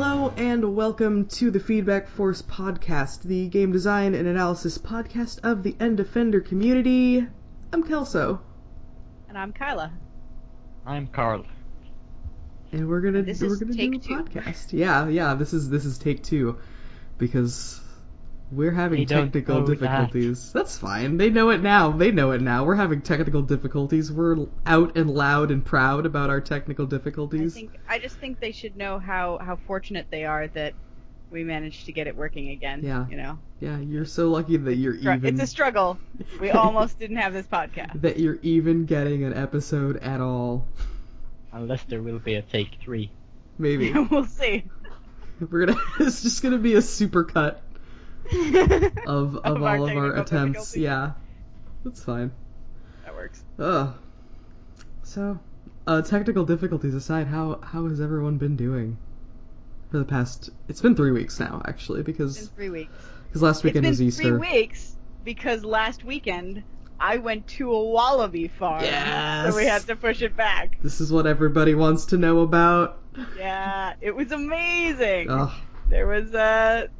Hello and welcome to the Feedback Force podcast, the game design and analysis podcast of the End Defender community. I'm Kelso. And I'm Kyla. I'm Carl. And we're gonna do a podcast. Yeah. This is take two, because we're having technical difficulties. That. That's fine. They know it now. We're having technical difficulties. We're out and loud and proud about our technical difficulties. I just think they should know how fortunate they are that we managed to get it working again. Yeah. You know? Yeah, you're so lucky that you're even... It's a struggle. We almost didn't have this podcast. That you're even getting an episode at all. Unless there will be a take three. Maybe. We'll see. It's just gonna be a super cut. of all of our attempts, yeah, that's fine. That works. So, technical difficulties aside, how has everyone been doing for the past? It's been 3 weeks now, actually, because it's been 3 weeks. Because last weekend was Easter. It's been 3 weeks because last weekend I went to a wallaby farm. Yes. So we had to push it back. This is what everybody wants to know about. Yeah, it was amazing. Ugh. There's a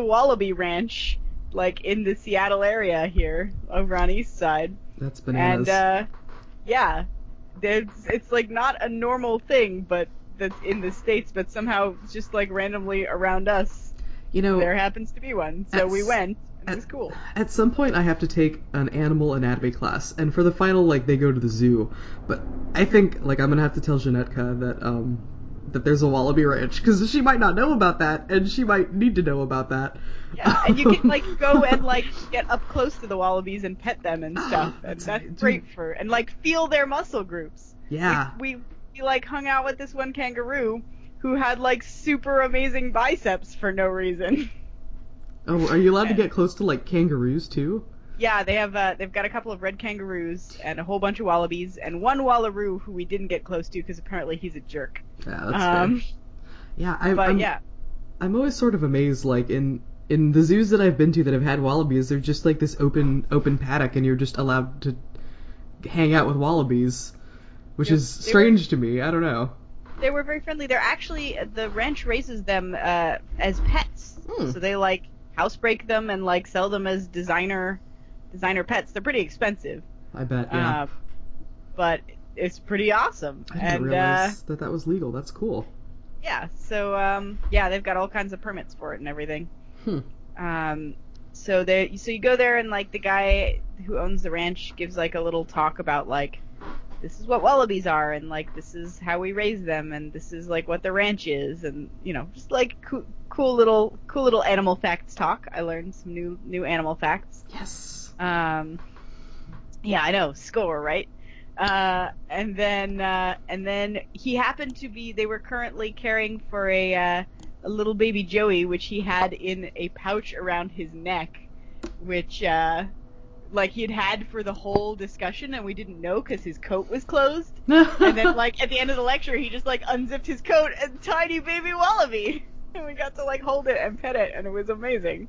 wallaby ranch, like, in the Seattle area here, over on East Side. That's bananas. And, yeah, it's, like, not a normal thing, but that's in the States, but somehow just, like, randomly around us, you know, there happens to be one. So we went, and it was cool. At some point, I have to take an animal anatomy class, and for the final, like, they go to the zoo. But I think, like, I'm gonna have to tell Jeanetka that there's a wallaby ranch, because she might not know about that, and she might need to know about that. Yeah, and you can, like, go and, like, get up close to the wallabies and pet them and stuff, and that's great for... And, like, feel their muscle groups. Yeah. We like, hung out with this one kangaroo who had, like, super amazing biceps for no reason. Oh, are you allowed to get close to, like, kangaroos, too? Yeah, they have, they've got a couple of red kangaroos and a whole bunch of wallabies and one wallaroo who we didn't get close to because apparently he's a jerk. Yeah, that's fair. Yeah, I'm always sort of amazed, like, in the zoos that I've been to that have had wallabies, they're just, like, this open paddock and you're just allowed to hang out with wallabies, which is strange to me. I don't know. They were very friendly. They're actually, the ranch raises them as pets. Hmm. So they, like, housebreak them and, like, sell them as designer pets. They're pretty expensive. I bet, yeah. But it's pretty awesome. I didn't realize that was legal. That's cool. Yeah, so, yeah, they've got all kinds of permits for it and everything. Hmm. So you go there and, like, the guy who owns the ranch gives, like, a little talk about, like, this is what wallabies are and, like, this is how we raise them and this is, like, what the ranch is and, you know, just, like, cool little animal facts talk. I learned some new animal facts. Yes. Yeah, I know, score, right? And then he happened to be, they were currently caring for a little baby Joey, which he had in a pouch around his neck, which, like, he'd had for the whole discussion, and we didn't know because his coat was closed. And then, like, at the end of the lecture, he just, like, unzipped his coat and tiny baby wallaby! And we got to, like, hold it and pet it, and it was amazing.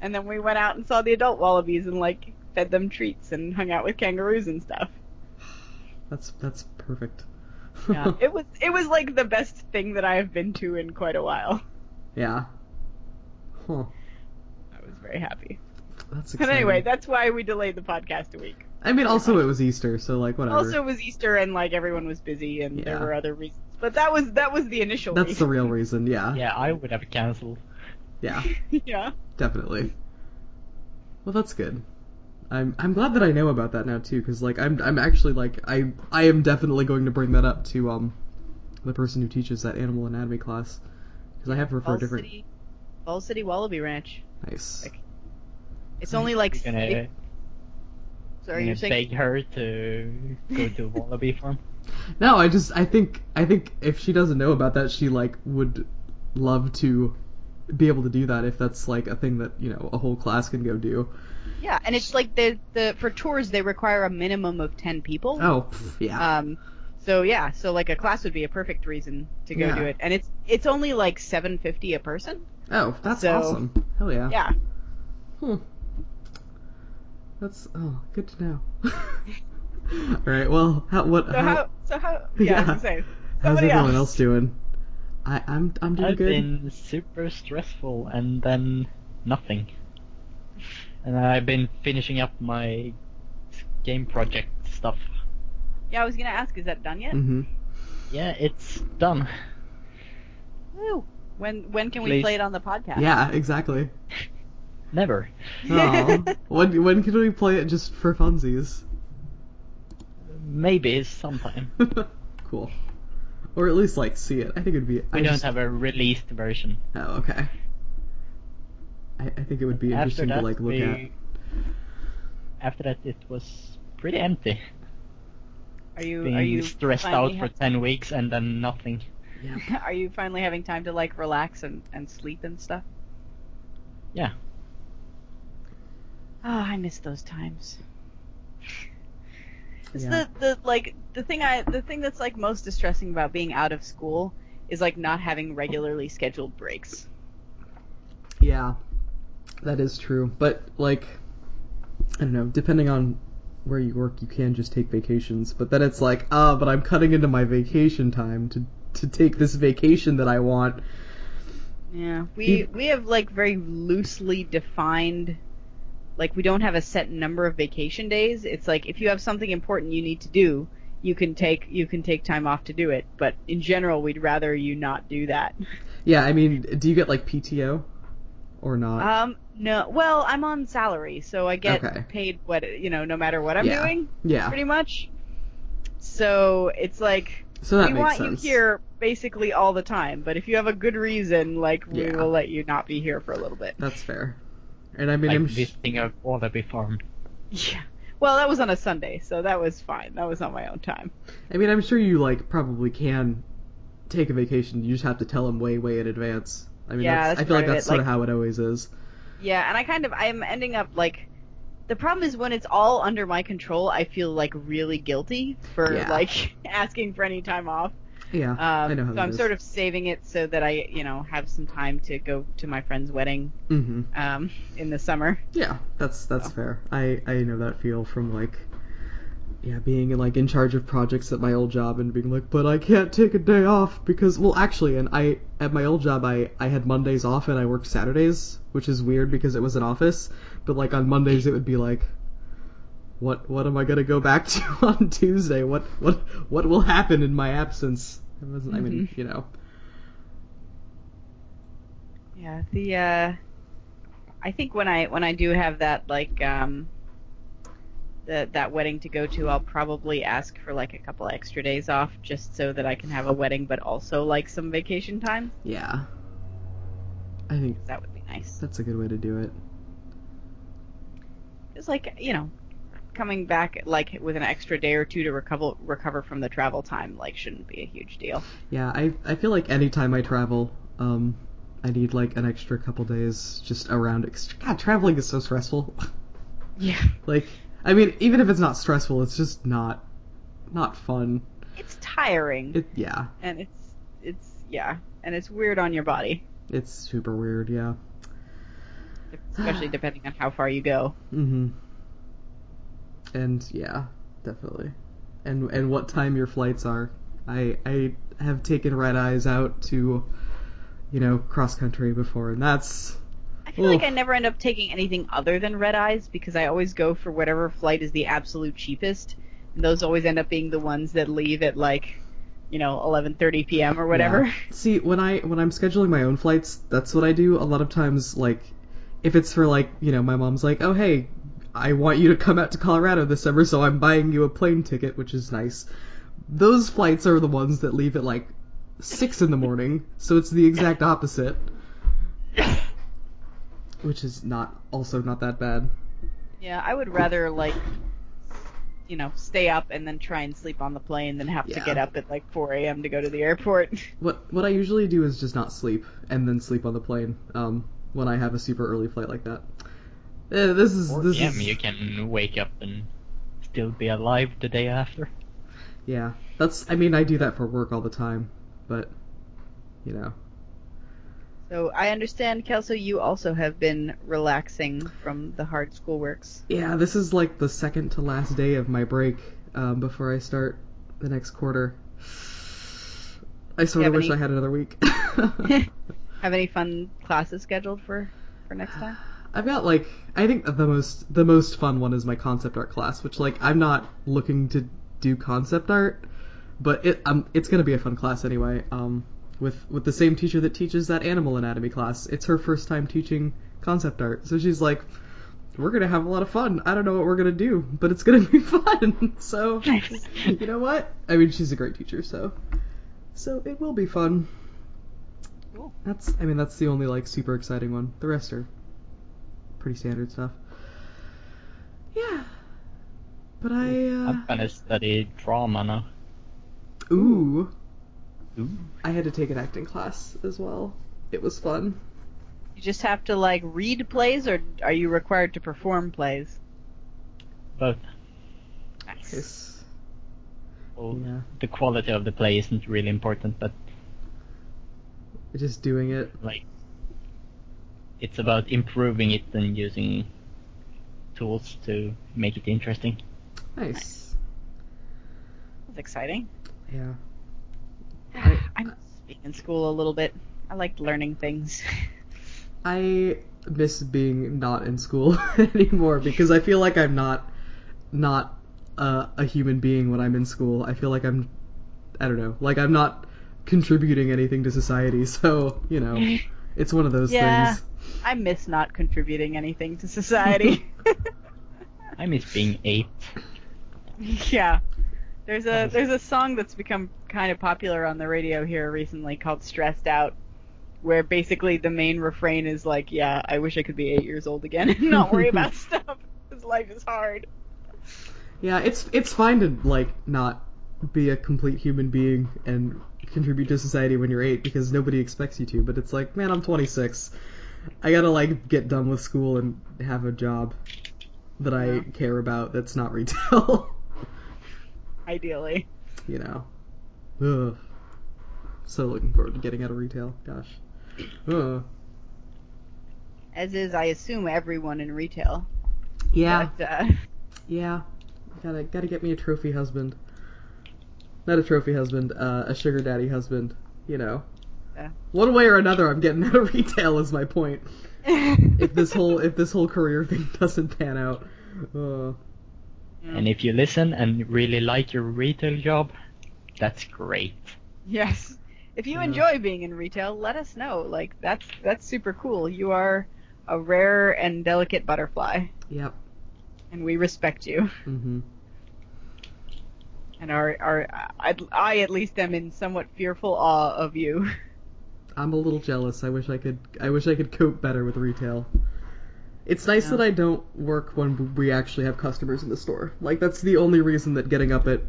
And then we went out and saw the adult wallabies and, like, fed them treats and hung out with kangaroos and stuff. That's perfect. Yeah, it was like the best thing that I have been to in quite a while. Yeah. Huh. I was very happy. That's exciting. But anyway, that's why we delayed the podcast a week. I mean, also it was Easter, so, like, whatever. Also it was Easter and, like, everyone was busy and there were other reasons. But that was the initial reason. That's the real reason, yeah. Yeah, I would have canceled. Yeah. Yeah. Definitely. Well, that's good. I'm glad that I know about that now too, because, like, I'm actually, like, I am definitely going to bring that up to the person who teaches that animal anatomy class, because I have to refer different. Ball City Wallaby Ranch. Nice. Like, it's only like. Sorry, you're saying. Beg her to go to a wallaby farm. No, I think if she doesn't know about that, she, like, would love to be able to do that if that's, like, a thing that, you know, a whole class can go do. Yeah, and it's like the for tours they require a minimum of 10 people. Oh, yeah. So like a class would be a perfect reason to go do it, and it's only like $7.50 a person. Oh, that's awesome! Hell yeah. Yeah. Hmm. That's good to know. All right. Well, how? What? So how? Yeah. I was gonna say, how's everyone else doing? I'm doing good. I've been super stressful and then nothing. And I've been finishing up my game project stuff. Yeah, I was gonna ask, is that done yet? Mm-hmm. Yeah, it's done. Woo! When can we play it on the podcast? Yeah, exactly. Never. Oh. When can we play it just for funsies? Maybe sometime. Cool. Or at least see it. I think it'd be. I don't have a released version. Oh, okay. I think it would be interesting to look at. After that, it was pretty empty. Are you stressed out for 10 weeks and then nothing? Yeah. Are you finally having time to relax and sleep and stuff? Yeah. Oh, I miss those times. It's the thing that's most distressing about being out of school is not having regularly scheduled breaks. Yeah, that is true. But I don't know, depending on where you work, you can just take vacations. But then it's but I'm cutting into my vacation time to take this vacation that I want. Yeah, we have very loosely defined. We don't have a set number of vacation days. It's if you have something important you need to do, you can take time off to do it. But in general, we'd rather you not do that. Yeah, I mean, do you get PTO or not? No. Well, I'm on salary, so I get paid what no matter what I'm doing. Yeah. Pretty much. So it's So that we makes want sense. You here basically all the time, but if you have a good reason, we will let you not be here for a little bit. That's fair. And I mean, I'm visiting a wallaby farm. Yeah. Well, that was on a Sunday, so that was fine. That was on my own time. I mean, I'm sure you probably can take a vacation. You just have to tell them way in advance. I mean, yeah, I feel that's sort of how it always is. Yeah, and I'm ending up the problem is when it's all under my control, I feel really guilty for asking for any time off. Yeah. I know how so I'm is. Sort of saving it so that I, have some time to go to my friend's wedding in the summer. Yeah, that's fair. I know that feel from being in charge of projects at my old job and being but I can't take a day off because at my old job I had Mondays off and I worked Saturdays, which is weird because it was an office, but on Mondays it would be what am I gonna go back to on Tuesday? What will happen in my absence? It wasn't, I mean, Yeah, I think when I do have that that wedding to go to, I'll probably ask for a couple extra days off just so that I can have a wedding, but also some vacation time. Yeah, I think that would be nice. That's a good way to do it. It's coming back with an extra day or two to recover from the travel time shouldn't be a huge deal. Yeah, I feel any time I travel, I need an extra couple days just around. God, traveling is so stressful. Yeah. I mean, even if it's not stressful, it's just not fun. It's tiring. Yeah. And it's weird on your body. It's super weird. Yeah. Especially depending on how far you go. Mm-hmm. And yeah, definitely. And what time your flights are. I have taken red eyes out to, cross country before, and that's. I feel I never end up taking anything other than red eyes because I always go for whatever flight is the absolute cheapest, and those always end up being the ones that leave at 11:30 p.m. or whatever. Yeah. See, when I'm scheduling my own flights, that's what I do a lot of times. If it's for my mom's oh hey. I want you to come out to Colorado this summer, so I'm buying you a plane ticket, which is nice. Those flights are the ones that leave at 6 in the morning, so it's the exact opposite. Which is not that bad. Yeah, I would rather stay up and then try and sleep on the plane than have to get up at 4 a.m. to go to the airport. What I usually do is just not sleep and then sleep on the plane when I have a super early flight like that. You can wake up and still be alive the day after. Yeah, I do that for work all the time, but, So, I understand, Kelso, you also have been relaxing from the hard schoolworks. Yeah, this is the second to last day of my break, before I start the next quarter. I sort of wish I had another week. Have any fun classes scheduled for next time? I've got, like, I think the most fun one is my concept art class, which, like, I'm not looking to do concept art, but it's going to be a fun class anyway. With the same teacher that teaches that animal anatomy class. It's her first time teaching concept art. So she's like, we're going to have a lot of fun. I don't know what we're going to do, but it's going to be fun. So, nice. You know what? I mean, she's a great teacher, so it will be fun. Cool. That's the only, like, super exciting one. The rest are pretty standard stuff. Yeah. But I'm going to study drama now. Ooh. I had to take an acting class as well. It was fun. You just have to, like, read plays, or are you required to perform plays? Both. Nice. Well, yeah. The quality of the play isn't really important, but just doing it. Like, it's about improving it and using tools to make it interesting. Nice. That's exciting. Yeah. I'm being in school a little bit. I like learning things. I miss being not in school anymore, because I feel like I'm not a human being when I'm in school. I feel like I'm not contributing anything to society. So, you know, it's one of those things. Yeah, I miss not contributing anything to society. I miss being 8. Yeah. There's a song that's become kind of popular on the radio here recently called Stressed Out, where basically the main refrain is like, yeah, I wish I could be 8 years old again and not worry about stuff, because life is hard. Yeah, it's fine to, like, not be a complete human being and contribute to society when you're 8, because nobody expects you to, but it's like, man, I'm 26. I gotta, like, get done with school and have a job that I care about that's not retail. Ideally. You know. Ugh. So looking forward to getting out of retail. Gosh. Ugh. As is, I assume, everyone in retail. Yeah. But, yeah. Gotta get me a trophy husband. Not a trophy husband, a sugar daddy husband. You know. Yeah. One way or another, I'm getting out of retail is my point. If this whole career thing doesn't pan out. Ugh. And if you listen and really like your retail job, that's great. Yes. If you enjoy being in retail, let us know. Like, that's super cool. You are a rare and delicate butterfly. Yep. And we respect you. Mm-hmm. And I at least am in somewhat fearful awe of you. I'm a little jealous. I wish I could cope better with retail. It's nice that I don't work when we actually have customers in the store. Like, that's the only reason that getting up at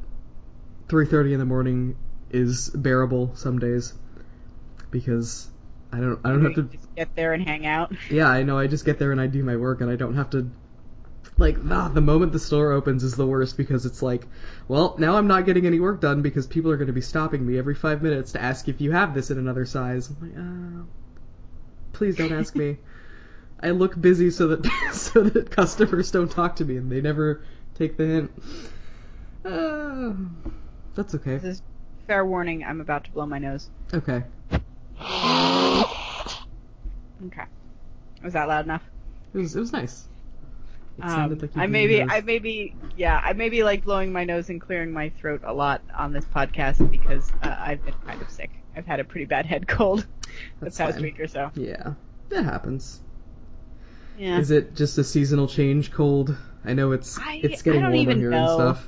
3:30 in the morning is bearable some days, because I don't have to just get there and hang out. Yeah, I know. I just get there and I do my work, and I don't have to, like, the moment the store opens is the worst, because it's like, well, now I'm not getting any work done because people are going to be stopping me every 5 minutes to ask if you have this in another size. I'm like, please don't ask me. I look busy so that customers don't talk to me, and they never take the hint. That's okay. This is fair warning. I'm about to blow my nose. Okay. Okay. Was that loud enough? It was nice. It sounded like you I may be like blowing my nose and clearing my throat a lot on this podcast, because I've been kind of sick. I've had a pretty bad head cold this past week or so. Yeah, that happens. Yeah. Is it just a seasonal change cold? I know it's getting warmer here and stuff.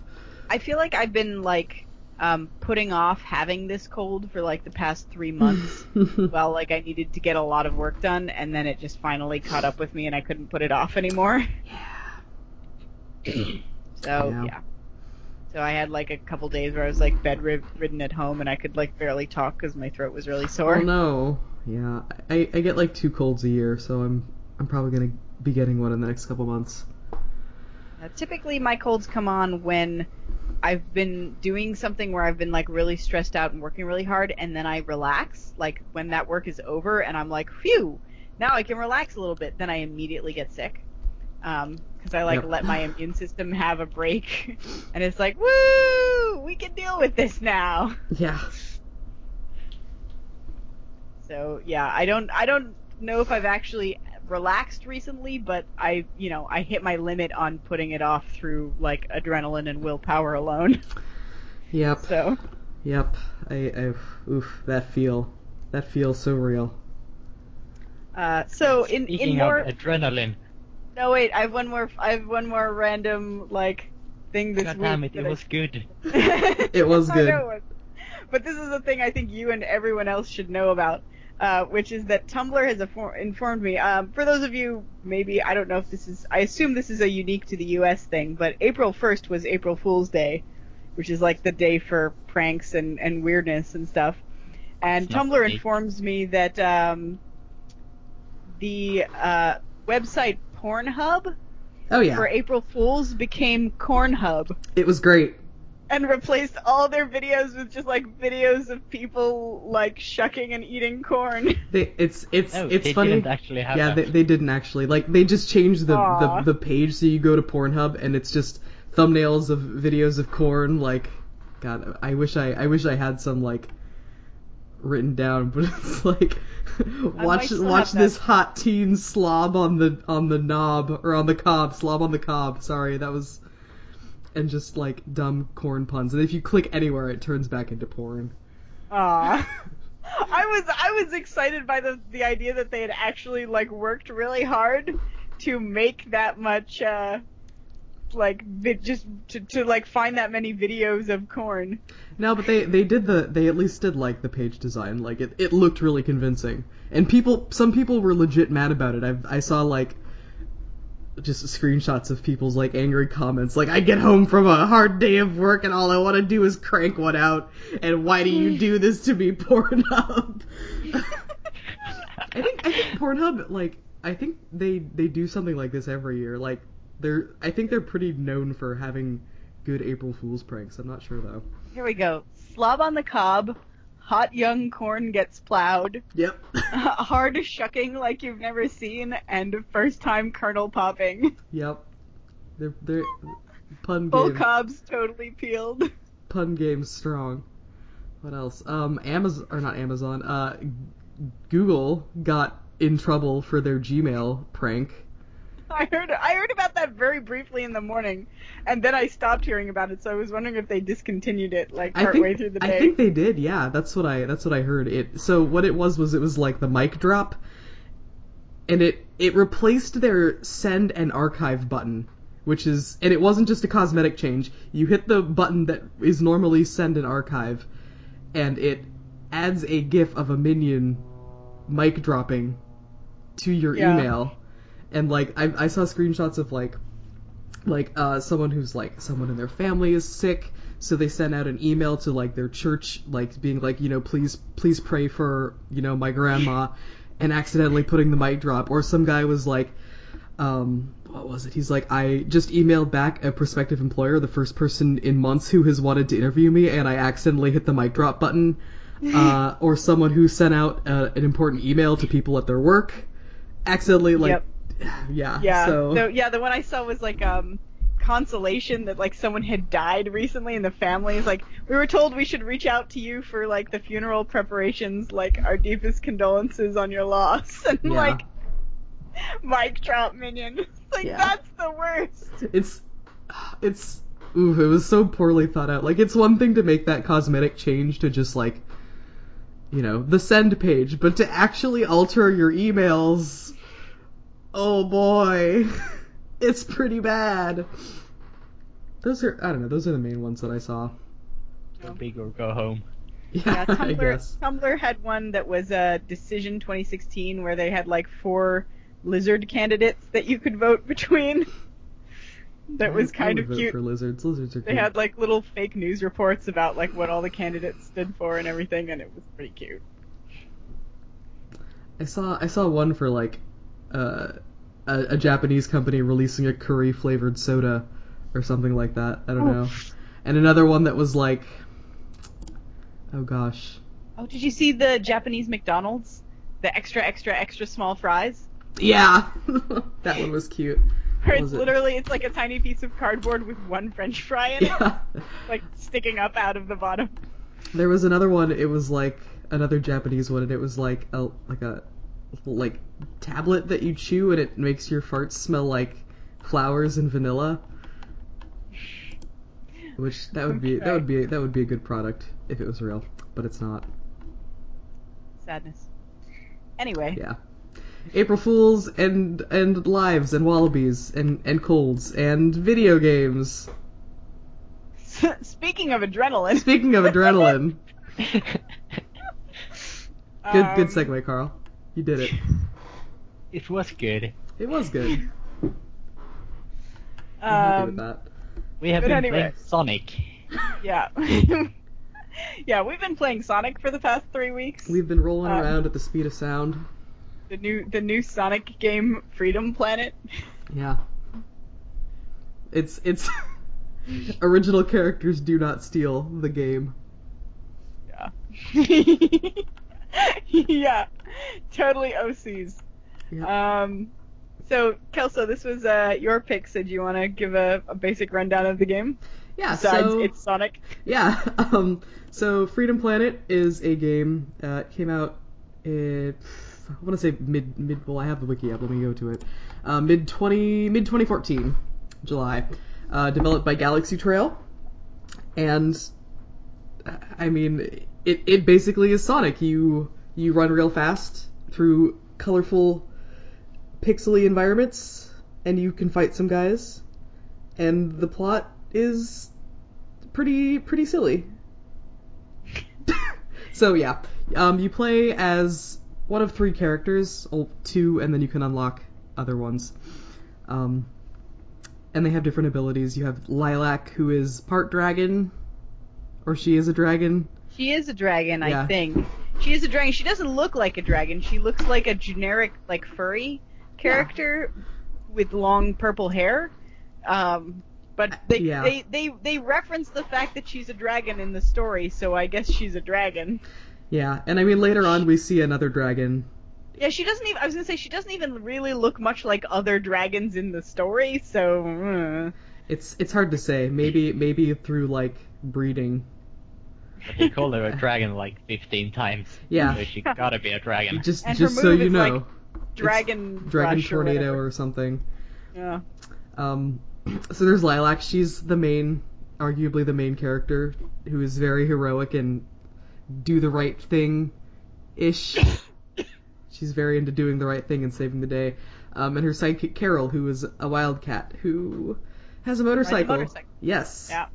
I feel like I've been, like, putting off having this cold for, like, the past 3 months while, like, I needed to get a lot of work done, and then it just finally caught up with me and I couldn't put it off anymore. Yeah. So, yeah. So I had, like, a couple days where I was, like, bedridden at home and I could, like, barely talk because my throat was really sore. Oh, no. Yeah. I get, like, 2 colds a year, so I'm probably going to be getting one in the next couple months. Now, typically my colds come on when I've been doing something where I've been, like, really stressed out and working really hard, and then I relax, like, when that work is over, and I'm like, phew, now I can relax a little bit. Then I immediately get sick, because I, like, let my immune system have a break, and it's like, woo, we can deal with this now. Yeah. So yeah, I don't know if I've actually relaxed recently, but I hit my limit on putting it off through like adrenaline and willpower alone. Yep. So. Yep. I oof, that feels so real. So in more adrenaline. No wait, I have one more random like thing this week. God damn it, was good. It was good. I know it was. But this is a thing I think you and everyone else should know about, which is that Tumblr has informed me. For those of you, maybe, I don't know if this is... I assume this is a unique to the U.S. thing, but April 1st was April Fool's Day, which is like the day for pranks and weirdness and stuff. And Tumblr informs me that the website Pornhub for April Fools became Cornhub. It was great. And replaced all their videos with just like videos of people like shucking and eating corn. It's funny. Didn't actually have that. They didn't actually like. They just changed the page, so you go to Pornhub and it's just thumbnails of videos of corn. Like, God, I wish I had some like written down, but it's like watch this hot teen slob on the cob. Sorry, that was. And just, like, dumb corn puns. And if you click anywhere, it turns back into porn. Aww. I was excited by the idea that they had actually, like, worked really hard to make that much, like, find that many videos of corn. No, but they at least did the page design. Like, it looked really convincing. And some people were legit mad about it. I saw, like... just screenshots of people's, like, angry comments. Like, I get home from a hard day of work and all I want to do is crank one out. And why do you do this to me, Pornhub? I think Pornhub, like, I think they do something like this every year. Like, I think they're pretty known for having good April Fool's pranks. I'm not sure, though. Here we go. Slob on the cob. Hot young corn gets plowed. Yep. Hard shucking like you've never seen, and first time kernel popping. Yep. They're pun game. Full cobs totally peeled. Pun game strong. What else? Google got in trouble for their Gmail prank. I heard about that very briefly in the morning, and then I stopped hearing about it. So I was wondering if they discontinued it, like partway through the day. I think they did. Yeah, that's what I heard. It. So what it was like the mic drop, and it replaced their send and archive button, which is, and it wasn't just a cosmetic change. You hit the button that is normally send and archive, and it adds a GIF of a minion mic dropping to your email. And, like, I saw screenshots of, like, someone who's, like, someone in their family is sick, so they sent out an email to, like, their church, like, being like, you know, please pray for, you know, my grandma, and accidentally putting the mic drop. Or some guy was like, what was it? He's like, I just emailed back a prospective employer, the first person in months who has wanted to interview me, and I accidentally hit the mic drop button. Or someone who sent out an important email to people at their work, accidentally, like... Yep. Yeah. So yeah, the one I saw was like consolation that like someone had died recently, and the family is like, we were told we should reach out to you for like the funeral preparations, like our deepest condolences on your loss, and like mic drop minion. Like that's the worst. It's ooh, it was so poorly thought out. Like it's one thing to make that cosmetic change to just like, you know, the send page, but to actually alter your emails. Oh boy, it's pretty bad. Those are the main ones that I saw. Go big or go home. Yeah, Tumblr, I guess. Tumblr had one that was a Decision 2016 where they had like 4 lizard candidates that you could vote between. That was kind of cute. For lizards. Lizards are cute. They had like little fake news reports about like what all the candidates stood for and everything, and it was pretty cute. I saw one for like a Japanese company releasing a curry flavored soda or something like that. I don't know. And another one that was like, oh gosh. Oh, did you see the Japanese McDonald's? The extra, extra, extra small fries? Yeah. That one was cute. Where it's literally, it's like a tiny piece of cardboard with one French fry in it. Like sticking up out of the bottom. There was another one, it was like, another Japanese one, and it was like a tablet that you chew, and it makes your farts smell like flowers and vanilla. Which that would be a good product if it was real, but it's not. Sadness. Anyway. Yeah. April Fools and lives and wallabies and colds and video games. Speaking of adrenaline. Good segue, Carl. You did it. It was good. I'm happy with that. We have been playing Sonic. Yeah. Yeah, we've been playing Sonic for the past 3 weeks. We've been rolling around at the speed of sound. The new Sonic game, Freedom Planet. Yeah. It's original characters do not steal the game. Yeah. Yeah. Totally OCs. Yeah. So, Kelso, this was your pick, so do you want to give a basic rundown of the game? Yeah, so... it's Sonic. Yeah, so Freedom Planet is a game. It came out, I want to say mid. Well, I have the wiki up. Let me go to it. Mid 2014, July. Developed by Galaxy Trail, and I mean, it basically is Sonic. You run real fast through colorful, pixely environments, and you can fight some guys. And the plot is pretty silly. So yeah, you play as one of three characters, two, and then you can unlock other ones. And they have different abilities. You have Lilac, who is part dragon, or she is a dragon. She is a dragon, yeah. I think. She is a dragon. She doesn't look like a dragon. She looks like a generic, like, furry character with long purple hair. But they reference the fact that she's a dragon in the story, so I guess she's a dragon. Yeah, and I mean, later on we see another dragon. Yeah, she doesn't even really look much like other dragons in the story, so... It's hard to say. Maybe through, like, breeding. But they call her a dragon, like, 15 times. Yeah. So she gotta be a dragon. Just so you know. Like, Dragon Tornado or something. Yeah. So there's Lilac. She's arguably the main character, who is very heroic and do the right thing-ish. She's very into doing the right thing and saving the day. And her sidekick, Carol, who is a wildcat, who has a motorcycle. Rides a motorcycle. Yes. Yeah.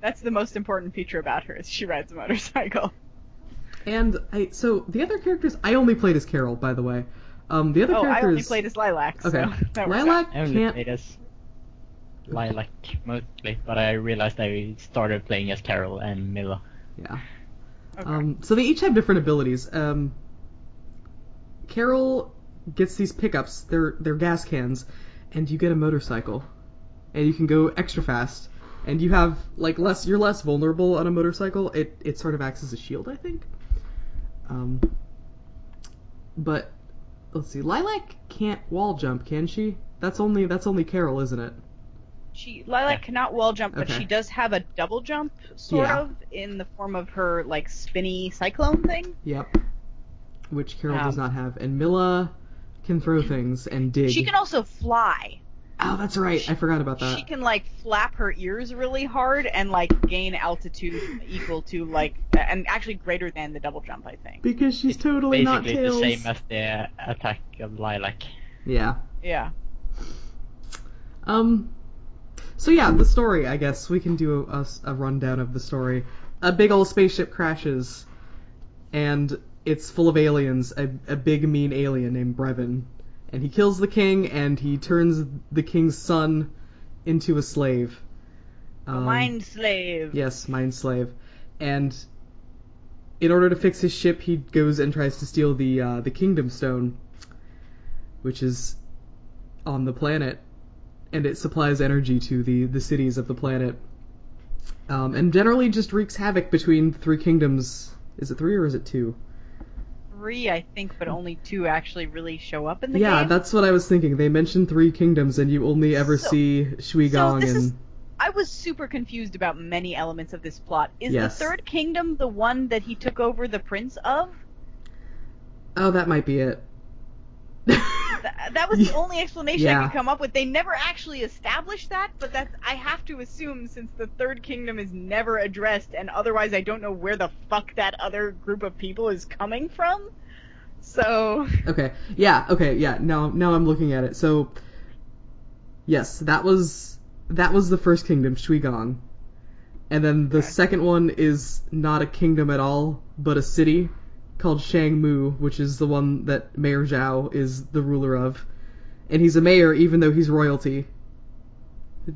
That's the most important feature about her, is she rides a motorcycle. And so the other characters, I only played as Carol, by the way. The other characters... I only played as Lilac, so... Okay. Lilac I only played as Lilac, mostly, but I realized I started playing as Carol and Milla. Yeah. Okay. So they each have different abilities. Carol gets these pickups, they're gas cans, and you get a motorcycle. And you can go extra fast. And you have, like, you're less vulnerable on a motorcycle. It sort of acts as a shield, I think. But let's see, Lilac can't wall jump, can she? That's only Carol, isn't it? Lilac cannot wall jump, but she does have a double jump, sort of, in the form of her, like, spinny cyclone thing. Yep. Which Carol does not have. And Milla can throw things and dig. She can also fly. Oh, that's right. I forgot about that. She can, like, flap her ears really hard and, like, gain altitude equal to, like, and actually greater than the double jump, I think. Because she's totally not Tails. Basically the same as the attack of Lilac. Yeah. Yeah. So, yeah, the story, I guess. We can do a rundown of the story. A big old spaceship crashes, and... it's full of aliens, a big mean alien named Brevon, and he kills the king, and he turns the king's son into a slave. A mind slave. Yes, mind slave. And in order to fix his ship, he goes and tries to steal the Kingdom Stone, which is on the planet, and it supplies energy to the cities of the planet. And generally just wreaks havoc between the three kingdoms. Is it three or is it two? Three, I think, but only two actually really show up in the game. Yeah, that's what I was thinking. They mentioned three kingdoms, and you only ever see Shui Gong. So this is I was super confused about many elements of this plot. Is the Third Kingdom the one that he took over the Prince of? Oh, that might be it. That was the only explanation I could come up with. They never actually established that, but that's, I have to assume, since the Third Kingdom is never addressed, and otherwise I don't know where the fuck that other group of people is coming from. So... Okay, now I'm looking at it. So, yes, that was the first kingdom, Shui Gong. And then the second one is not a kingdom at all, but a city called Shang Mu, which is the one that Mayor Zhao is the ruler of. And he's a mayor, even though he's royalty.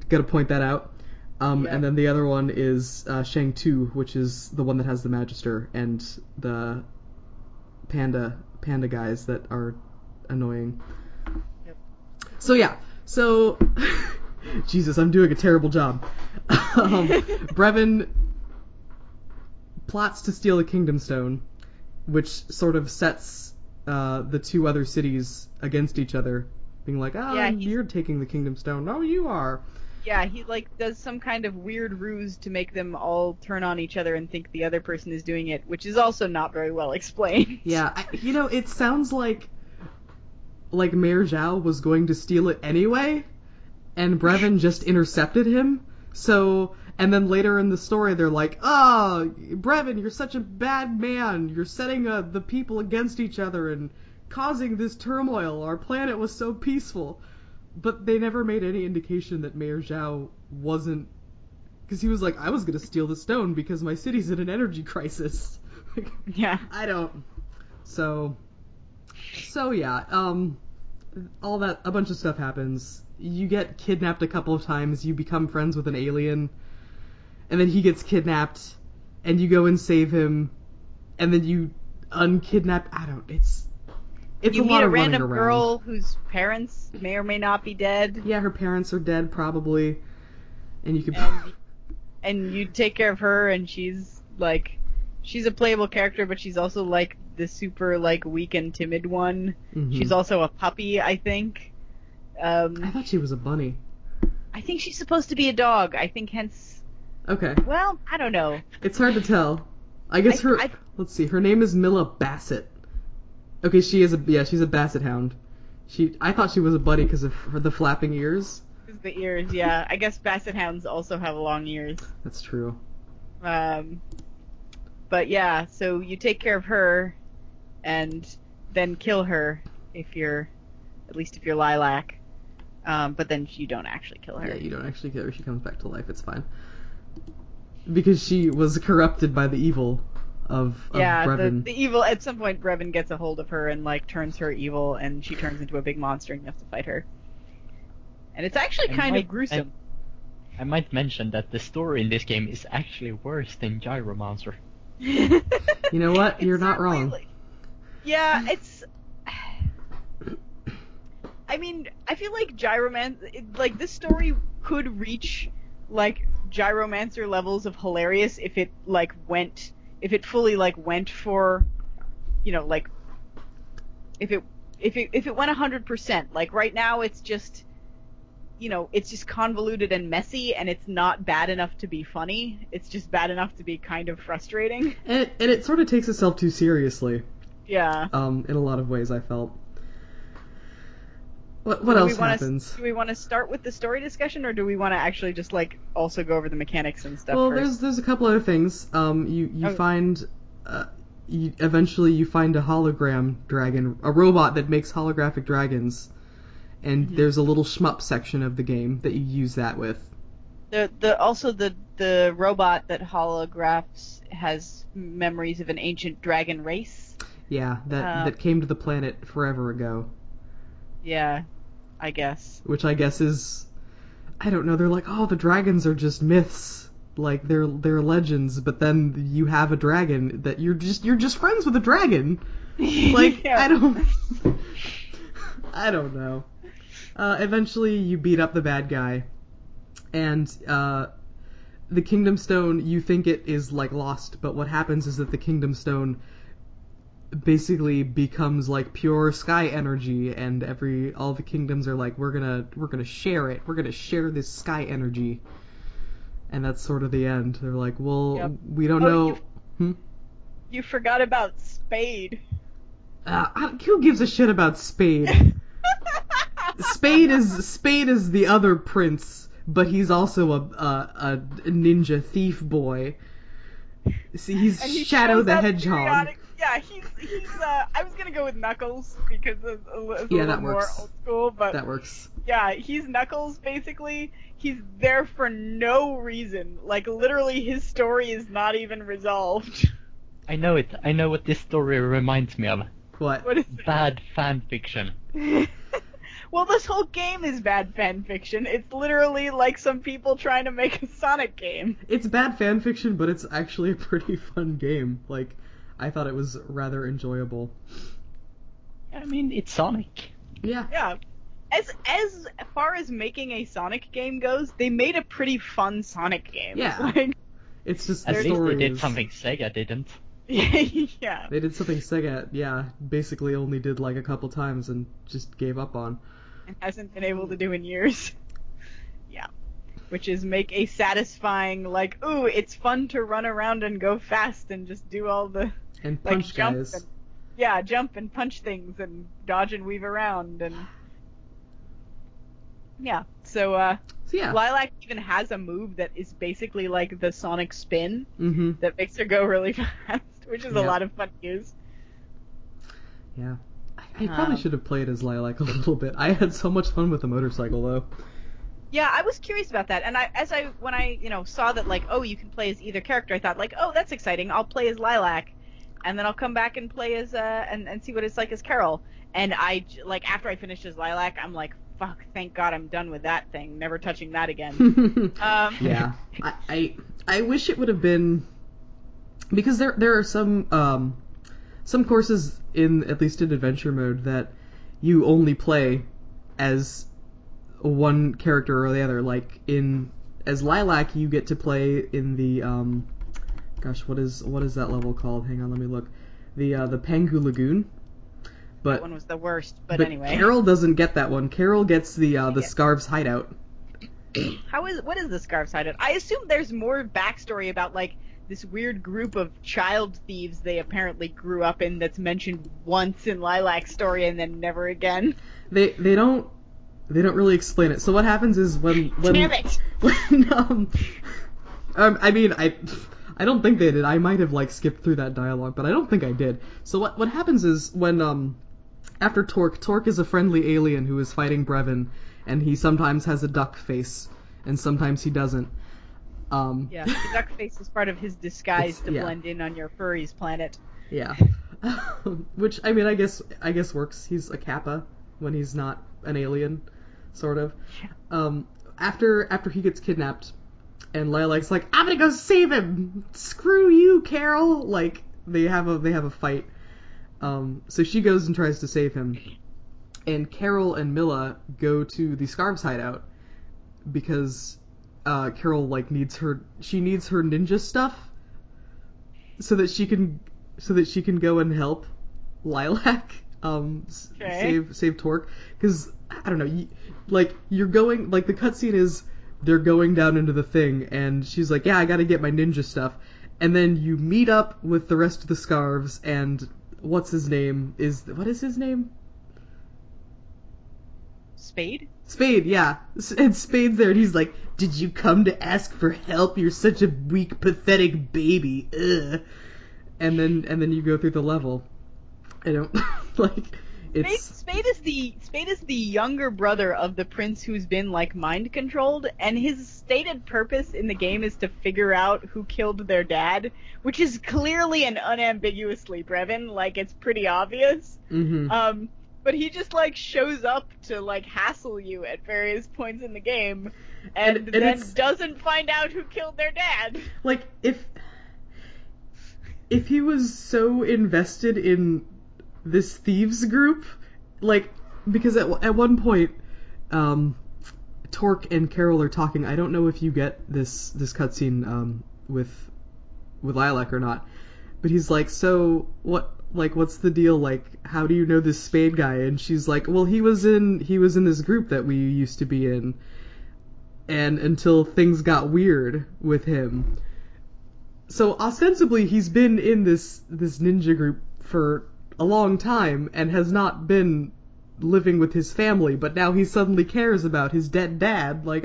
Gotta point that out. And then the other one is Shang Tu, which is the one that has the Magister and the panda guys that are annoying. Yep. So Jesus, I'm doing a terrible job. Brevon plots to steal a Kingdom Stone, which sort of sets the two other cities against each other, being like, you're taking the Kingdom Stone. No, you are. Yeah, he does some kind of weird ruse to make them all turn on each other and think the other person is doing it, which is also not very well explained. Yeah, it sounds like Mayor Zhao was going to steal it anyway, and Brevon just intercepted him. So, and then later in the story, they're like, "Oh, Brevon, you're such a bad man. You're setting the people against each other and causing this turmoil. Our planet was so peaceful." But they never made any indication that Mayor Zhao wasn't... Because he was like, I was going to steal the stone because my city's in an energy crisis. I don't... So, all that... A bunch of stuff happens. You get kidnapped a couple of times. You become friends with an alien. And then he gets kidnapped. And you go and save him. And then you unkidnap... It's you a lot of running around. You meet a random girl whose parents may or may not be dead. Yeah, her parents are dead, probably. And you could... And you take care of her, and she's a playable character, but she's also, the super, weak and timid one. Mm-hmm. She's also a puppy, I think. I thought she was a bunny. I think she's supposed to be a dog. I think hence... Okay. Well, I don't know. It's hard to tell. I guess let's see, her name is Milla Basset. Okay, she's a basset hound. I thought she was a bunny because of the flapping ears. The ears, yeah. I guess basset hounds also have long ears. That's true. But yeah, so you take care of her, and then kill her if you're Lilac. But then you don't actually kill her. Yeah, you don't actually kill her. She comes back to life. It's fine. Because she was corrupted by the evil. Brevon. The evil, at some point Brevon gets a hold of her and turns her evil, and she turns into a big monster and you have to fight her. And it's actually kind of gruesome. I might mention that the story in this game is actually worse than Gyromancer. You know what? You're not wrong. It's... I mean, I feel like Gyromancer... this story could reach, Gyromancer levels of hilarious if it, went... If it fully went for, if it went 100%, right now it's just, it's just convoluted and messy, and it's not bad enough to be funny. It's just bad enough to be kind of frustrating. And it sort of takes itself too seriously. Yeah. In a lot of ways, I felt. What else happens? Do we want to start with the story discussion, or do we want to actually just also go over the mechanics and stuff? Well, first? there's a couple other things. You find a hologram dragon, a robot that makes holographic dragons, and there's a little shmup section of the game that you use that with. The robot that holographs has memories of an ancient dragon race. Yeah, that came to the planet forever ago. Yeah, I guess. Which I guess is, I don't know, they're like, oh, the dragons are just myths. They're legends, but then you have a dragon that you're just friends with a dragon. I don't know. Eventually you beat up the bad guy, and the Kingdom Stone, you think it is lost, but what happens is that the Kingdom Stone basically becomes pure sky energy, and all the kingdoms are we're gonna share it. We're gonna share this sky energy. and that's sort of the end. They're like, well, we don't know. You forgot about Spade. Who gives a shit about Spade? Spade is the other prince, but he's also a ninja thief boy. See, he's Shadow the Hedgehog. Yeah, he's I was gonna go with Knuckles because it's a little more old school, but that works. Yeah, he's Knuckles basically. He's there for no reason. Like, literally, his story is not even resolved. I know it. I know what this story reminds me of. What is it? Bad fan fiction. Well, this whole game is bad fan fiction. It's literally like some people trying to make a Sonic game. It's bad fan fiction, but it's actually a pretty fun game. Like, I thought it was rather enjoyable. I mean, it's Sonic. Yeah. Yeah. As far as making a Sonic game goes, they made a pretty fun Sonic game. Yeah. Like, it's just the story. At least they did something Sega didn't. Yeah. They did something Sega, basically only did like a couple times and just gave up on. And hasn't been able to do in years. Yeah. Which is make a satisfying, like, ooh, it's fun to run around and go fast and just do all the... And punch like, jump guys. And, jump and punch things and dodge and weave around and... Yeah, so Lilac even has a move that is basically like the Sonic spin that makes her go really fast, which is a lot of fun to use. Yeah. I probably should have played as Lilac a little bit. I had so much fun with the motorcycle, though. Yeah, I was curious about that, and when I saw that, like, oh, you can play as either character, I thought, like, oh, that's exciting, I'll play as Lilac, and then I'll come back and play as, and see what it's like as Carol. And I, like, after I finished as Lilac, I'm like, fuck, thank God I'm done with that thing. Never touching that again. Yeah. I wish it would have been... Because there are some courses, in at least in adventure mode, that you only play as one character or the other. Like, as Lilac, you get to play in the... what is that level called? Hang on, let me look. The Penghu Lagoon. But that one was the worst, but anyway. Carol doesn't get that one. Carol gets the Scarves Hideout. What is the Scarves Hideout? I assume there's more backstory about, like, this weird group of child thieves they apparently grew up in that's mentioned once in Lilac's story and then never again. They don't really explain it. So what happens is when damn it! I don't think they did. I might have, like, skipped through that dialogue, but I don't think I did. So what happens is when, after Torque is a friendly alien who is fighting Brevon, and he sometimes has a duck face, and sometimes he doesn't. Yeah, the duck face is part of his disguise to blend in on your furries planet. Yeah. Which, I mean, I guess works. He's a kappa when he's not an alien, sort of. Yeah. After he gets kidnapped... And Lilac's like, I'm gonna go save him! Screw you, Carol! Like, they have a fight. So she goes and tries to save him. And Carol and Milla go to the Scarves Hideout because Carol, like, needs her ninja stuff so that she can go and help Lilac save Torque. Because, I don't know, the cutscene is they're going down into the thing, and she's like, yeah, I gotta get my ninja stuff. And then you meet up with the rest of the Scarves, and what is his name? Spade? Spade, yeah. And Spade's there, and he's like, did you come to ask for help? You're such a weak, pathetic baby. Ugh. And then you go through the level. I don't, like... Spade is the younger brother of the prince who's been, like, mind controlled, and his stated purpose in the game is to figure out who killed their dad, which is clearly and unambiguously Brevon. Like, it's pretty obvious. Mm-hmm. But he just, like, shows up to, like, hassle you at various points in the game, and then doesn't find out who killed their dad. Like, if he was so invested in this thieves group, like, because at one point, Torque and Carol are talking. I don't know if you get this cutscene with Lilac or not, but he's like, so what? Like, what's the deal? Like, how do you know this Spade guy? And she's like, well, he was in this group that we used to be in. and until things got weird with him. So ostensibly he's been in this ninja group for a long time and has not been living with his family, but now he suddenly cares about his dead dad. Like,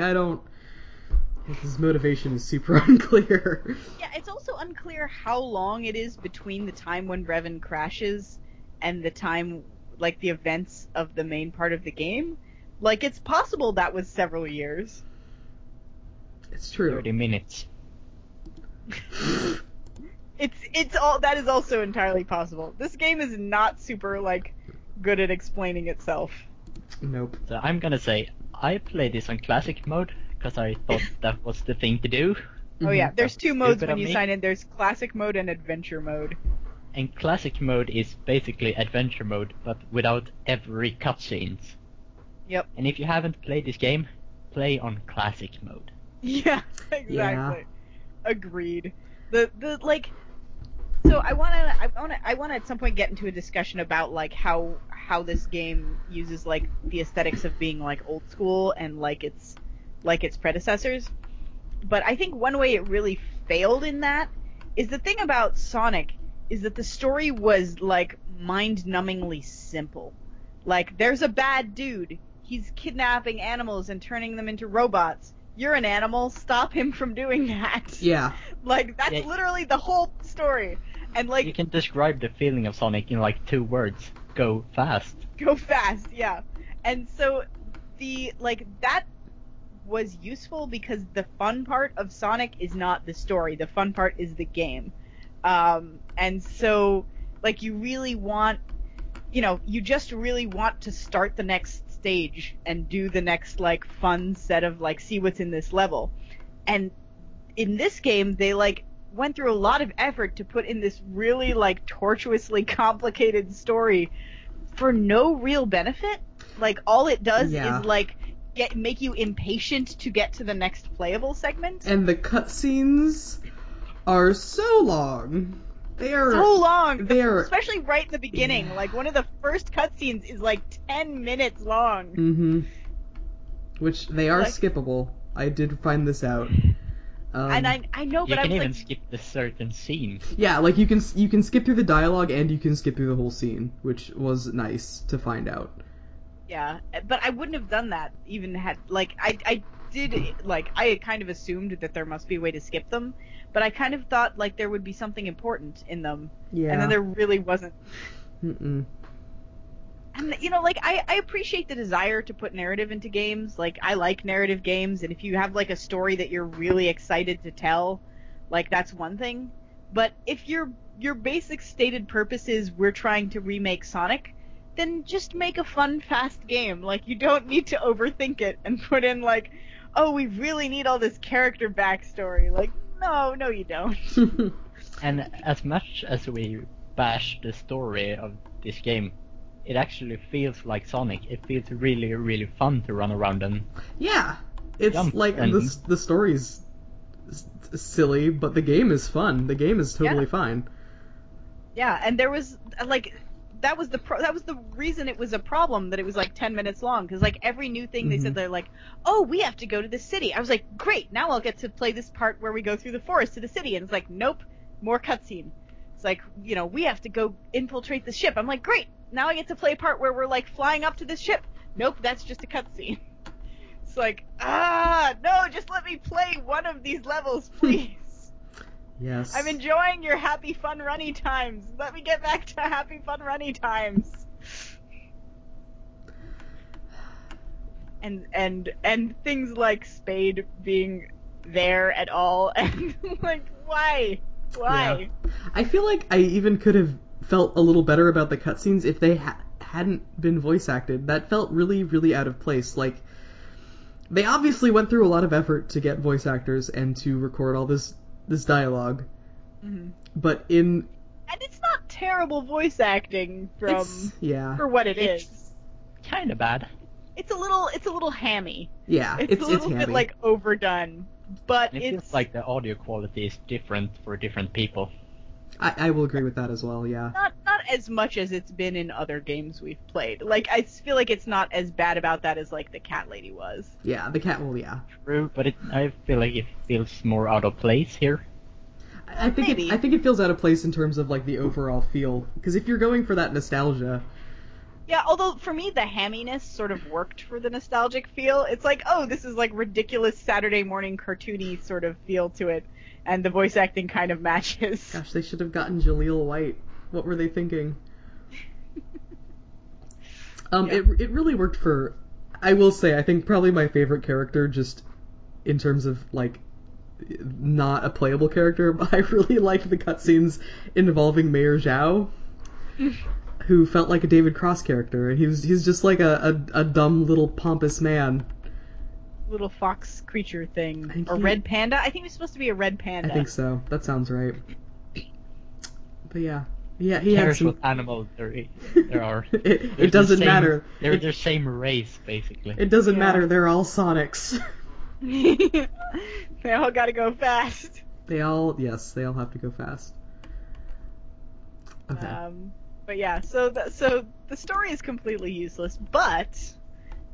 his motivation is super unclear. Yeah, it's also unclear how long it is between the time when Brevon crashes and the time, like, the events of the main part of the game. Like, it's possible that was several years. It's true. 30 minutes. It's all, that is also entirely possible. This game is not super, like, good at explaining itself. Nope. So I'm gonna say, I played this on classic mode, because I thought that was the thing to do. Oh yeah, there's two modes when you sign in. There's classic mode and adventure mode. And classic mode is basically adventure mode, but without every cutscenes. Yep. And if you haven't played this game, play on classic mode. Yeah, exactly. Yeah. Agreed. The like, so I wanna at some point get into a discussion about, like, how this game uses, like, the aesthetics of being, like, old school and like its predecessors. But I think one way it really failed in that is the thing about Sonic is that the story was, like, mind-numbingly simple. Like, there's a bad dude. He's kidnapping animals and turning them into robots. You're an animal. Stop him from doing that. Yeah. Like, that's literally the whole story. And, like... You can describe the feeling of Sonic in, like, 2 words. Go fast. Go fast, yeah. And so, that was useful because the fun part of Sonic is not the story. The fun part is the game. And so, like, you really want... You know, you just really want to start the next stage and do the next, like, fun set of, like, see what's in this level. And in this game, they, like, went through a lot of effort to put in this really, like, tortuously complicated story for no real benefit. Like, all it does is, like, make you impatient to get to the next playable segment. And the cutscenes are so long. They are especially right in the beginning. Yeah. Like, one of the first cutscenes is, like, 10 minutes long. Mm-hmm. Which, they are, like, skippable. I did find this out. And I know, but I was like... You can even skip the certain scene. Yeah, like, you can skip through the dialogue and you can skip through the whole scene, which was nice to find out. Yeah, but I wouldn't have done that even had... Like, I did... Like, I kind of assumed that there must be a way to skip them. But I kind of thought, like, there would be something important in them. Yeah. And then there really wasn't. Mm-mm. And, you know, like, I appreciate the desire to put narrative into games. Like, I like narrative games, and if you have, like, a story that you're really excited to tell, like, that's one thing. But if your basic stated purpose is we're trying to remake Sonic, then just make a fun, fast game. Like, you don't need to overthink it and put in, like, oh, we really need all this character backstory. Like... No, you don't. And as much as we bash the story of this game, it actually feels like Sonic. It feels really, really fun to run around and... Yeah, it's like, and... the story's silly, but the game is fun. The game is totally fine. Yeah, and there was, like... That was the reason it was a problem that it was, like, 10 minutes long, because, like, every new thing they said, they're like, oh, we have to go to the city. I was like, great, now I'll get to play this part where we go through the forest to the city, and it's like, nope, more cutscene. It's like, you know, we have to go infiltrate the ship. I'm like, great, now I get to play a part where we're, like, flying up to this ship. Nope, that's just a cutscene. It's like, no, just let me play one of these levels, please. Yes. I'm enjoying your happy, fun, runny times. Let me get back to happy, fun, runny times. And things like Spade being there at all, and, like, why? Yeah. I feel like I even could have felt a little better about the cutscenes if they hadn't been voice acted. That felt really, really out of place. Like, they obviously went through a lot of effort to get voice actors and to record all this dialogue, but in... And it's not terrible voice acting for what it is. Kind of bad. It's a little hammy. Yeah, it's a little bit, like, overdone, but it feels like the audio quality is different for different people. I will agree with that as well, yeah. Not as much as it's been in other games we've played. Like, I feel like it's not as bad about that as, like, the cat lady was. Yeah, the cat, well, yeah. True, but I feel like it feels more out of place here. I think it feels out of place in terms of, like, the overall feel. Because if you're going for that nostalgia... Yeah, although for me the hamminess sort of worked for the nostalgic feel. It's like, oh, this is like ridiculous Saturday morning cartoony sort of feel to it, and the voice acting kind of matches. Gosh, they should have gotten Jaleel White. What were they thinking? It really worked for, I will say, I think probably my favorite character, just in terms of like not a playable character, but I really liked the cutscenes involving Mayor Zhao. Who felt like a David Cross character, and he's just like a dumb little pompous man. Little fox creature thing. Or red panda? I think he was supposed to be a red panda. I think so. That sounds right. But yeah. Yeah, he cares what animals there are. It doesn't matter. They're the same race, basically. It doesn't matter, they're all Sonics. They all gotta go fast. They all have to go fast. Okay. But yeah, so the story is completely useless, but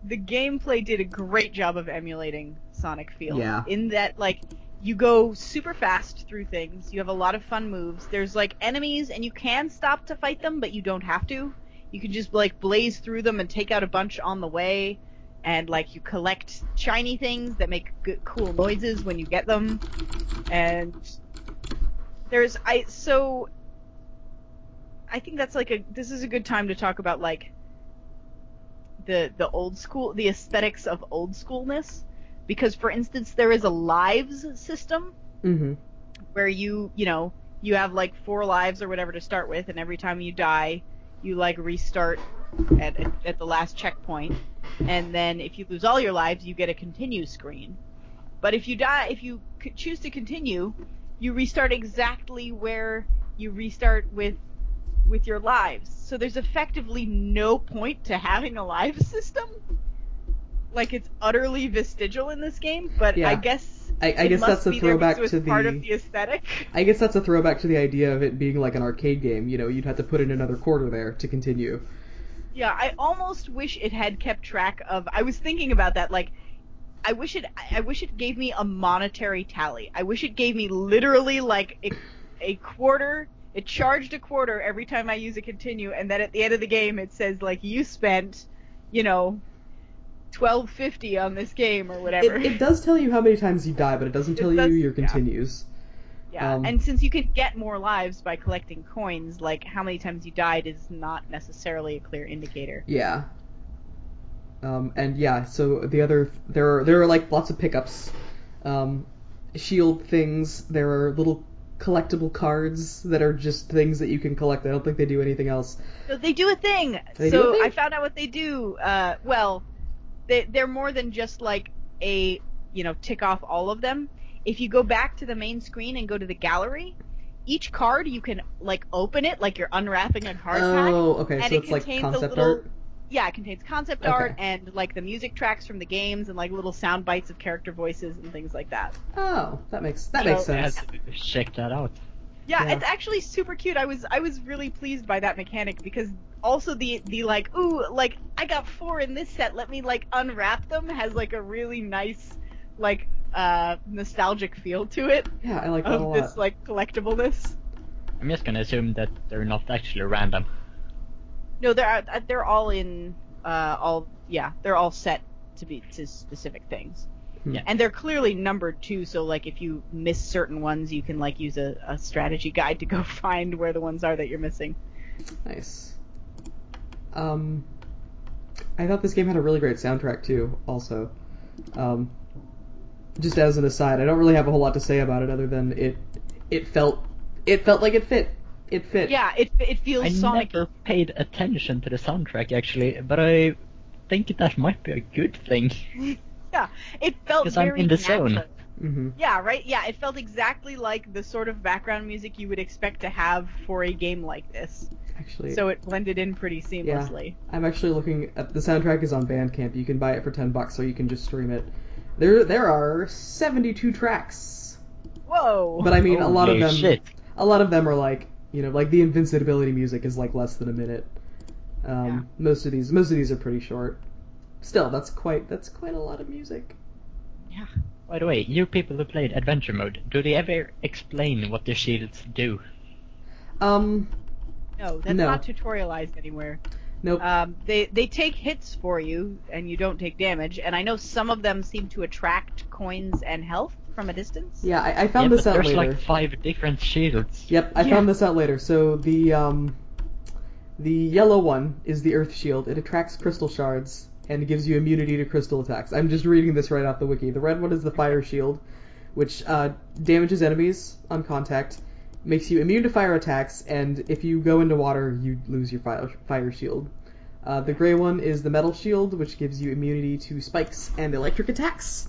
the gameplay did a great job of emulating Sonic feel. Yeah. In that, like, you go super fast through things, you have a lot of fun moves, there's, like, enemies, and you can stop to fight them, but you don't have to. You can just, like, blaze through them and take out a bunch on the way, and, like, you collect shiny things that make cool noises when you get them, and I think that's like this is a good time to talk about like the old school, the aesthetics of old schoolness, because for instance there is a lives system where you have like 4 lives or whatever to start with, and every time you die you like restart at the last checkpoint, and then if you lose all your lives you get a continue screen. But if you die, if you choose to continue, you restart exactly where you restart with your lives. So there's effectively no point to having a live system. Like, it's utterly vestigial in this game, but yeah. I guess that's a throwback to part of the aesthetic. I guess that's a throwback to the idea of it being like an arcade game. You know, you'd have to put in another quarter there to continue. Yeah, I almost wish it had kept track of... I was thinking about that, like, I wish it gave me a monetary tally. I wish it gave me literally, like, a quarter... It charged a quarter every time I use a continue, and then at the end of the game it says, like, you spent, $12.50 on this game or whatever. It does tell you how many times you die, but it doesn't tell you your continues. Yeah, and since you can get more lives by collecting coins, like, how many times you died is not necessarily a clear indicator. Yeah. And yeah, so there are, like, lots of pickups. Shield things, there are little... collectible cards that are just things that you can collect. I don't think they do anything else. So they do a thing. I found out what they do. They're more than just like a, tick off all of them. If you go back to the main screen and go to the gallery, each card you can like open it like you're unwrapping a card pack. Oh, okay. So it's like concept art? Yeah, it contains concept art and like the music tracks from the games and like little sound bites of character voices and things like that. Oh, that makes sense. Check that out. Yeah, it's actually super cute. I was really pleased by that mechanic, because also the like, ooh, like I got 4 in this set, let me like unwrap them, has like a really nice like nostalgic feel to it. Yeah, I like that a lot. Of this like collectibleness. I'm just gonna assume that they're not actually random. No, they're all in they're all set to be to specific things. Yeah. And they're clearly numbered too, so like if you miss certain ones you can like use a strategy guide to go find where the ones are that you're missing. Nice. I thought this game had a really great soundtrack too, also. Just as an aside, I don't really have a whole lot to say about it other than it felt like it fit. It fit. Yeah, it feels Sonic. I never paid attention to the soundtrack, actually, but I think that might be a good thing. Yeah, it felt very I'm in the zone. Mm-hmm. Yeah, right? Yeah, it felt exactly like the sort of background music you would expect to have for a game like this. Actually, so it blended in pretty seamlessly. Yeah, I'm actually looking at... The soundtrack is on Bandcamp. You can buy it for $10, or you can just stream it. There are 72 tracks. Whoa! But I mean, a lot of them are like... You know, like the invincibility music is like less than a minute. Yeah. Most of these are pretty short. Still, that's quite a lot of music. Yeah. By the way, you people who played Adventure Mode, do they ever explain what their shields do? No, that's not tutorialized anywhere. Nope. They take hits for you, and you don't take damage. And I know some of them seem to attract coins and health from a distance. Yeah, I found this out later. There's like 5 different shields. Yep, I found this out later. So the yellow one is the Earth Shield. It attracts crystal shards and gives you immunity to crystal attacks. I'm just reading this right off the wiki. The red one is the Fire Shield, which damages enemies on contact, makes you immune to fire attacks, and if you go into water, you lose your fire shield. The gray one is the Metal Shield, which gives you immunity to spikes and electric attacks.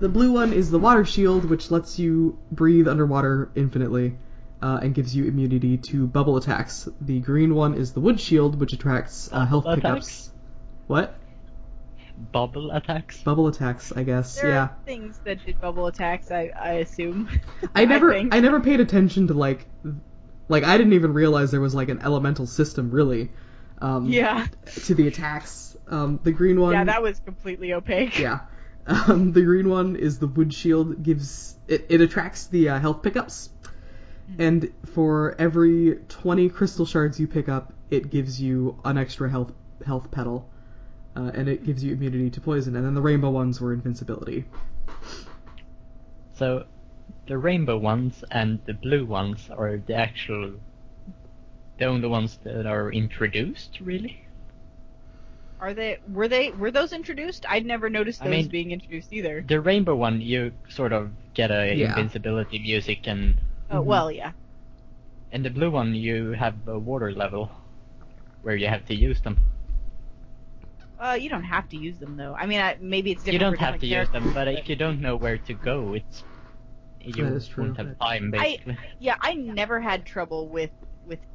The blue one is the Water Shield, which lets you breathe underwater infinitely, and gives you immunity to bubble attacks. The green one is the Wood Shield, which attracts health pickups. What? Bubble attacks? Bubble attacks, I guess, there are things that did bubble attacks, I assume. I never paid attention to, like I didn't even realize there was, like, an elemental system, really, to the attacks. The green one... Yeah, that was completely opaque. Yeah. The green one is the Wood Shield, gives... It attracts the health pickups, and for every 20 crystal shards you pick up, it gives you an extra health petal. And it gives you immunity to poison. And then the rainbow ones were invincibility. So, the rainbow ones and the blue ones are the only ones that are introduced, really? Were those introduced? I'd never noticed those being introduced either. The rainbow one, you sort of get a invincibility music and... Oh, well, yeah. And the blue one, you have a water level where you have to use them. You don't have to use them, though. I mean, maybe it's different. You don't have to use them, but if you don't know where to go, you won't have time, basically. I never had trouble with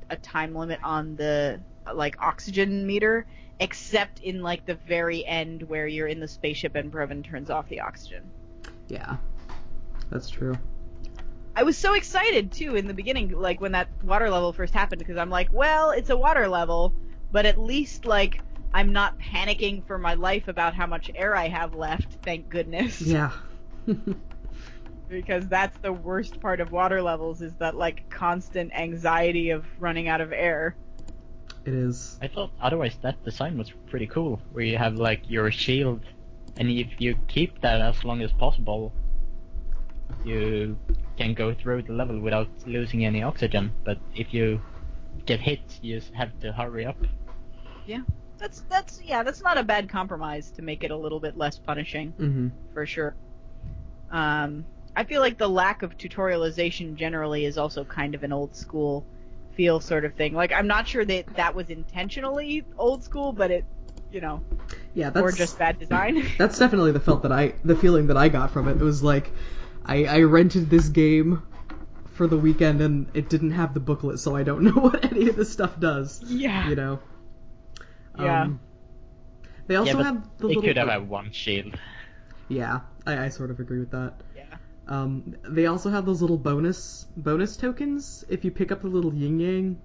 a time limit on the, oxygen meter, except in, the very end where you're in the spaceship and Brevon turns off the oxygen. Yeah, that's true. I was so excited, too, in the beginning, when that water level first happened, because I'm like, well, it's a water level, but at least, I'm not panicking for my life about how much air I have left, thank goodness. Yeah. Because that's the worst part of water levels, is that, constant anxiety of running out of air. It is. I thought, otherwise, that design was pretty cool, where you have, your shield, and if you keep that as long as possible, you can go through the level without losing any oxygen, but if you get hit, you just have to hurry up. Yeah. That's not a bad compromise to make it a little bit less punishing, for sure. I feel like the lack of tutorialization generally is also kind of an old school feel sort of thing. I'm not sure that was intentionally old school, but or just bad design. That's definitely the feeling that I got from it. It was I rented this game for the weekend and it didn't have the booklet, so I don't know what any of this stuff does. Yeah. You know. Yeah. They also have the little... They could have had one shield. Yeah, I sort of agree with that. Yeah. They also have those little bonus tokens. If you pick up the little yin-yang...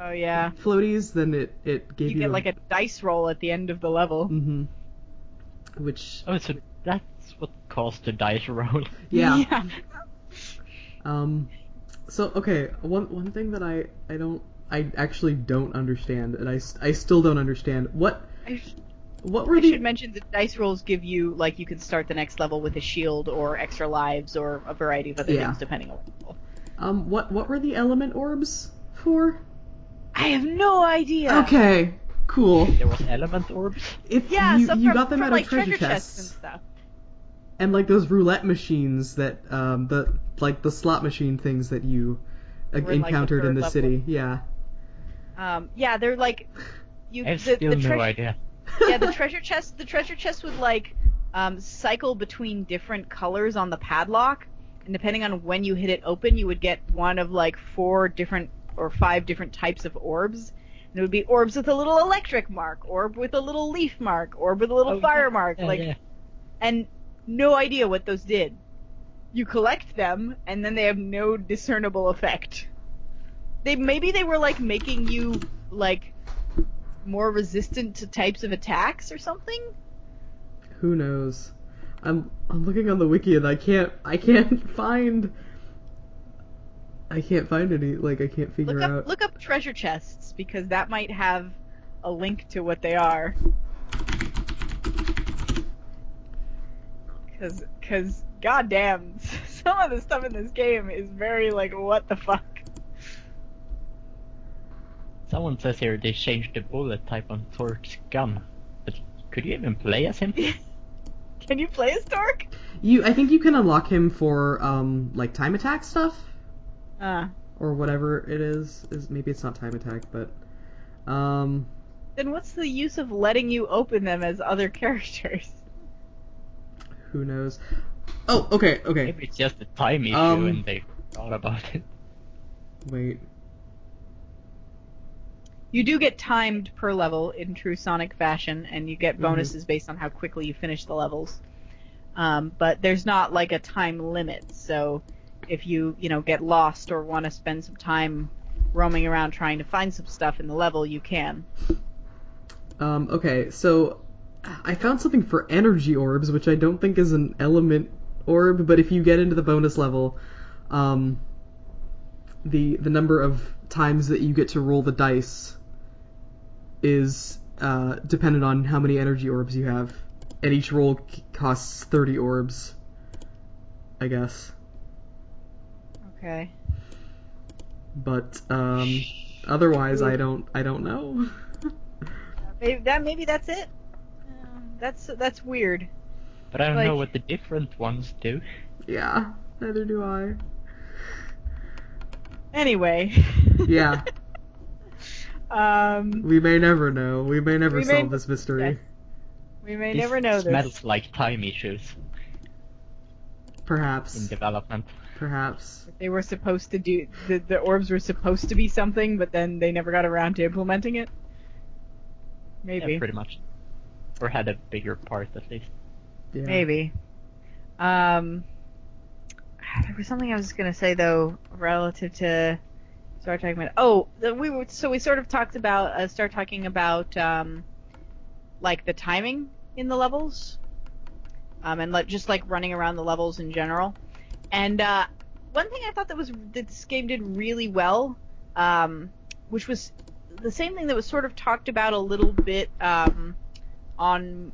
Oh, yeah. ...floaties, then it gave you... You get, a dice roll at the end of the level. Mm-hmm. Which... Oh, so that's what caused the dice roll. Yeah. Yeah. So, okay, one thing that I don't... I actually don't understand, and I still don't understand. I should mention that dice rolls give you, you can start the next level with a shield or extra lives or a variety of other things depending on the level. What were the element orbs for? I have no idea. Okay, cool. There was element orbs? You got them out of treasure chests and stuff. And, those roulette machines that, the slot machine things that you encountered in the city, yeah. They're I have no idea. Yeah, the treasure chest. The treasure chest would cycle between different colors on the padlock, and depending on when you hit it open, you would get one of 4 different or 5 different types of orbs. And it would be orbs with a little electric mark, orb with a little leaf mark, orb with a little fire mark, and no idea what those did. You collect them, and then they have no discernible effect. Maybe they were like making you like more resistant to types of attacks or something. Who knows? I'm looking on the wiki and I can't find any. Like I can't figure out. Look up treasure chests because that might have a link to what they are. Cause goddamn, some of the stuff in this game is very like what the fuck. Someone says here they changed the bullet type on Torque's gun, but could you even play as him? Can you play as Torque? I think you can unlock him for like time attack stuff, or whatever it is. Maybe it's not time attack, but then what's the use of letting you open them as other characters? Who knows? Oh, okay. Maybe it's just a time issue and they thought about it. Wait. You do get timed per level in true Sonic fashion, and you get bonuses based on how quickly you finish the levels. But there's not like a time limit, so if you get lost or want to spend some time roaming around trying to find some stuff in the level, you can. Okay, so I found something for energy orbs, which I don't think is an element orb, but if you get into the bonus level, the number of times that you get to roll the dice is dependent on how many energy orbs you have, and each roll costs 30 orbs, I guess. Okay. But otherwise, I don't know. Maybe that's it. That's weird. But I don't know what the different ones do. Yeah, neither do I. Anyway. Yeah. We may never know. We may never solve this mystery. Yes. We may never know this. Smells like time issues. Perhaps. In development. Perhaps. They were supposed to do... The orbs were supposed to be something, but then they never got around to implementing it? Maybe. Yeah, pretty much. Or had a bigger part, at least. Yeah. Maybe. There was something I was going to say, though, relative to... Start talking about... we started talking about the timing in the levels. And running around the levels in general. And one thing I thought that this game did really well, which was the same thing that was sort of talked about a little bit... on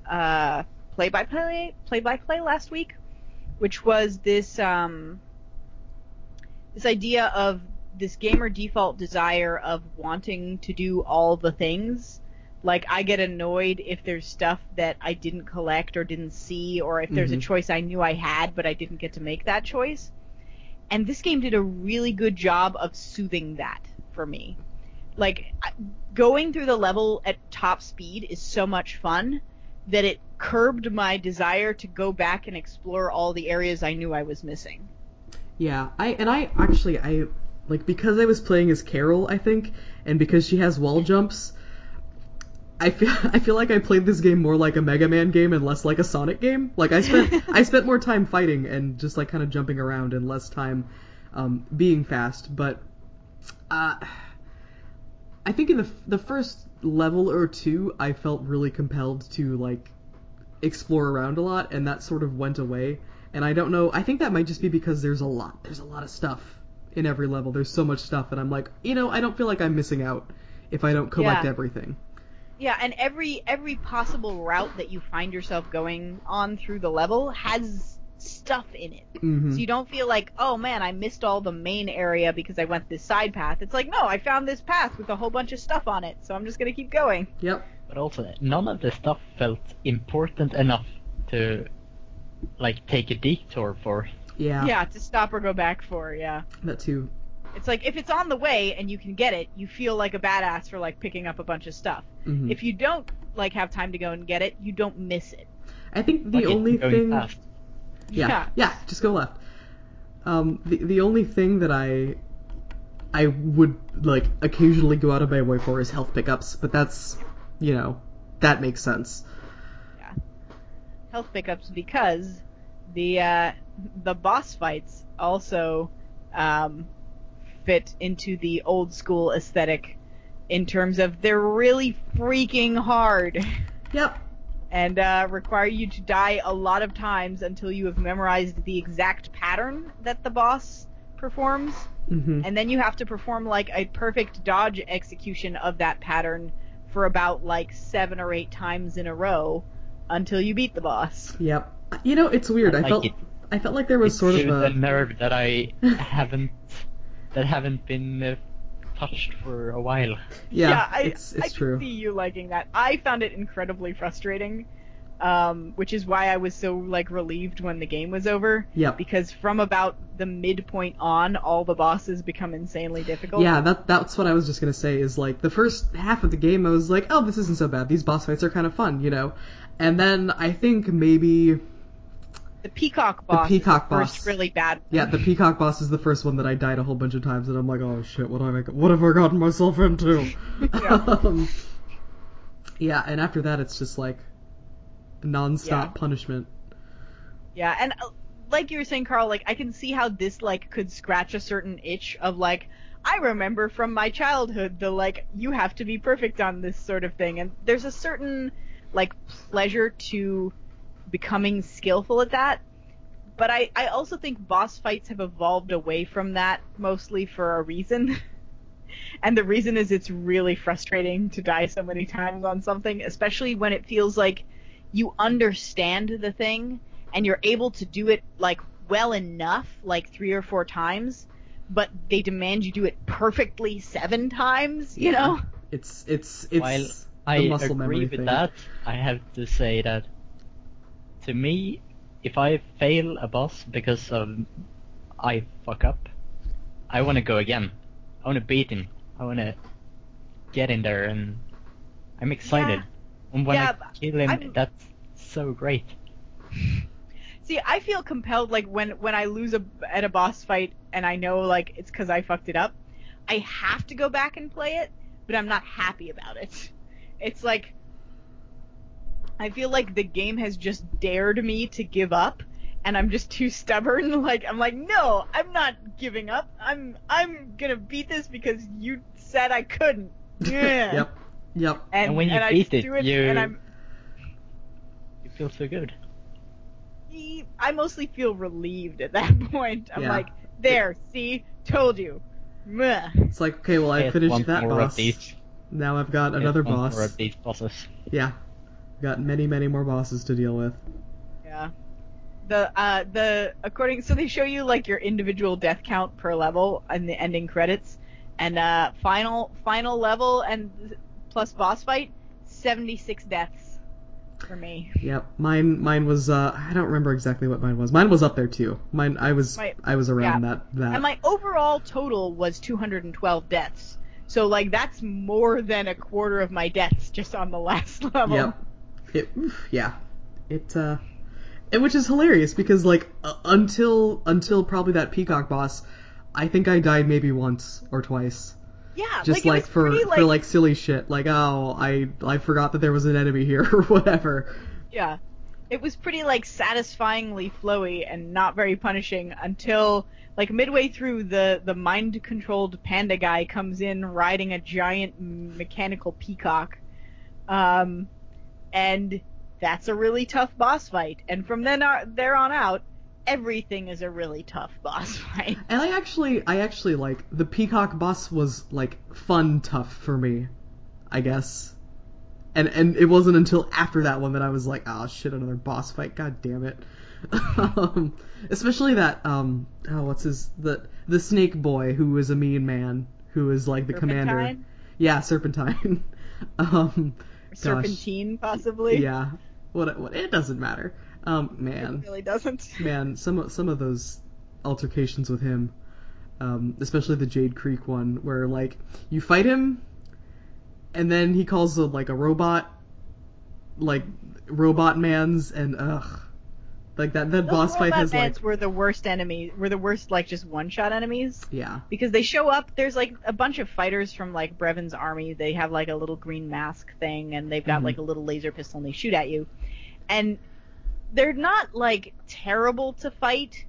play-by-play last week, which was this this idea of this gamer default desire of wanting to do all the things. Like, I get annoyed if there's stuff that I didn't collect or didn't see, or if there's a choice I knew I had but I didn't get to make that choice. And this game did a really good job of soothing that for me. Like, going through the level at top speed is so much fun that it curbed my desire to go back and explore all the areas I knew I was missing. Yeah, I actually, because I was playing as Carol, I think, and because she has wall jumps, I feel like I played this game more like a Mega Man game and less like a Sonic game. Like, I spent more time fighting and just, like, kind of jumping around and less time being fast, but... I think in the first level or two, I felt really compelled to, like, explore around a lot, and that sort of went away. And I don't know, I think that might just be because there's a lot of stuff in every level. There's so much stuff, and I'm like, I don't feel like I'm missing out if I don't collect everything. Yeah, and every possible route that you find yourself going on through the level has stuff in it. So you don't feel like, oh man, I missed all the main area because I went this side path. It's like, no, I found this path with a whole bunch of stuff on it, so I'm just gonna keep going. Yep. But also, none of the stuff felt important enough to, like, take a detour for. Yeah. Yeah, to stop or go back for, yeah. That too. It's like, if it's on the way and you can get it, you feel like a badass for, like, picking up a bunch of stuff. If you don't, like, have time to go and get it, you don't miss it. I think the only thing... Past. Yeah, just go left. The only thing that I would, like, occasionally go out of my way for is health pickups, but that's, that makes sense. Yeah. Health pickups, because the boss fights also fit into the old school aesthetic in terms of they're really freaking hard. Yep. And require you to die a lot of times until you have memorized the exact pattern that the boss performs. Mm-hmm. And then you have to perform, like, a perfect dodge execution of that pattern for about, like, 7 or 8 times in a row until you beat the boss. Yep. You know, it's weird. I felt like there was sort of a nerve that I haven't been touched for a while. Yeah, it's true. I can see you liking that. I found it incredibly frustrating, which is why I was so like relieved when the game was over. Yeah. Because from about the midpoint on, all the bosses become insanely difficult. Yeah, that's what I was just gonna say. Is like the first half of the game, I was like, oh, this isn't so bad. These boss fights are kind of fun, you know. And then I think maybe. The peacock boss. First really bad one. Yeah, the peacock boss is the first one that I died a whole bunch of times, and I'm like, oh shit, what have I gotten myself into? Yeah. Yeah, and after that, it's just like non-stop punishment. Yeah, and like you were saying, Carl, like I can see how this like could scratch a certain itch of like I remember from my childhood the like you have to be perfect on this sort of thing, and there's a certain like pleasure to becoming skillful at that, but I also think boss fights have evolved away from that mostly for a reason, and the reason is it's really frustrating to die so many times on something, especially when it feels like you understand the thing and you're able to do it like well enough, like 3 or 4 times, but they demand you do it perfectly 7 times, you know? It's While I agree with that, I have to say that to me, if I fail a boss because I fuck up, I want to go again. I want to beat him. I want to get in there, and I'm excited. Yeah. And when I kill him, that's so great. See, I feel compelled, like, when I lose at a boss fight, and I know, like, it's because I fucked it up, I have to go back and play it, but I'm not happy about it. It's like, I feel like the game has just dared me to give up, and I'm just too stubborn. Like, I'm like, no, I'm not giving up. I'm gonna beat this because you said I couldn't. Yeah. Yep. And when you beat it, you feel so good. I mostly feel relieved at that point. I'm like, there, see, told you. It's like, okay, well, I finished that boss. Now I've got another boss. More of these bosses. Yeah. Got many, many more bosses to deal with. Yeah. So they show you like your individual death count per level in the ending credits, and final level and plus boss fight, 76 deaths for me. Yep. Mine was I don't remember exactly what mine was. Mine was up there too. I was around that. And my overall total was 212 deaths. So like that's more than a quarter of my deaths just on the last level. Yep. Which is hilarious because like until probably that peacock boss, I think I died maybe once or twice. Yeah, just like for like silly shit, like oh I forgot that there was an enemy here or whatever. Yeah, it was pretty like satisfyingly flowy and not very punishing until like midway through the mind controlled panda guy comes in riding a giant mechanical peacock. And that's a really tough boss fight. And from there on out, everything is a really tough boss fight. And I actually like the peacock boss was like fun tough for me, I guess. And it wasn't until after that one that I was like, oh shit, another boss fight, god damn it. Especially that the snake boy who is a mean man who is like the commander. Yeah, Serpentine. Serpentine, possibly. Yeah. What? It doesn't matter. Man. It really doesn't. Man, some of those altercations with him, especially the Jade Creek one, where like you fight him, and then he calls like a robot, like robot mans, and ugh, like that boss fight has like. Robot mans were the worst enemies. Were the worst like just one-shot enemies. Yeah. Because they show up. There's like a bunch of fighters from like Brevon's army. They have like a little green mask thing, and they've got like a little laser pistol, and they shoot at you. And they're not like terrible to fight,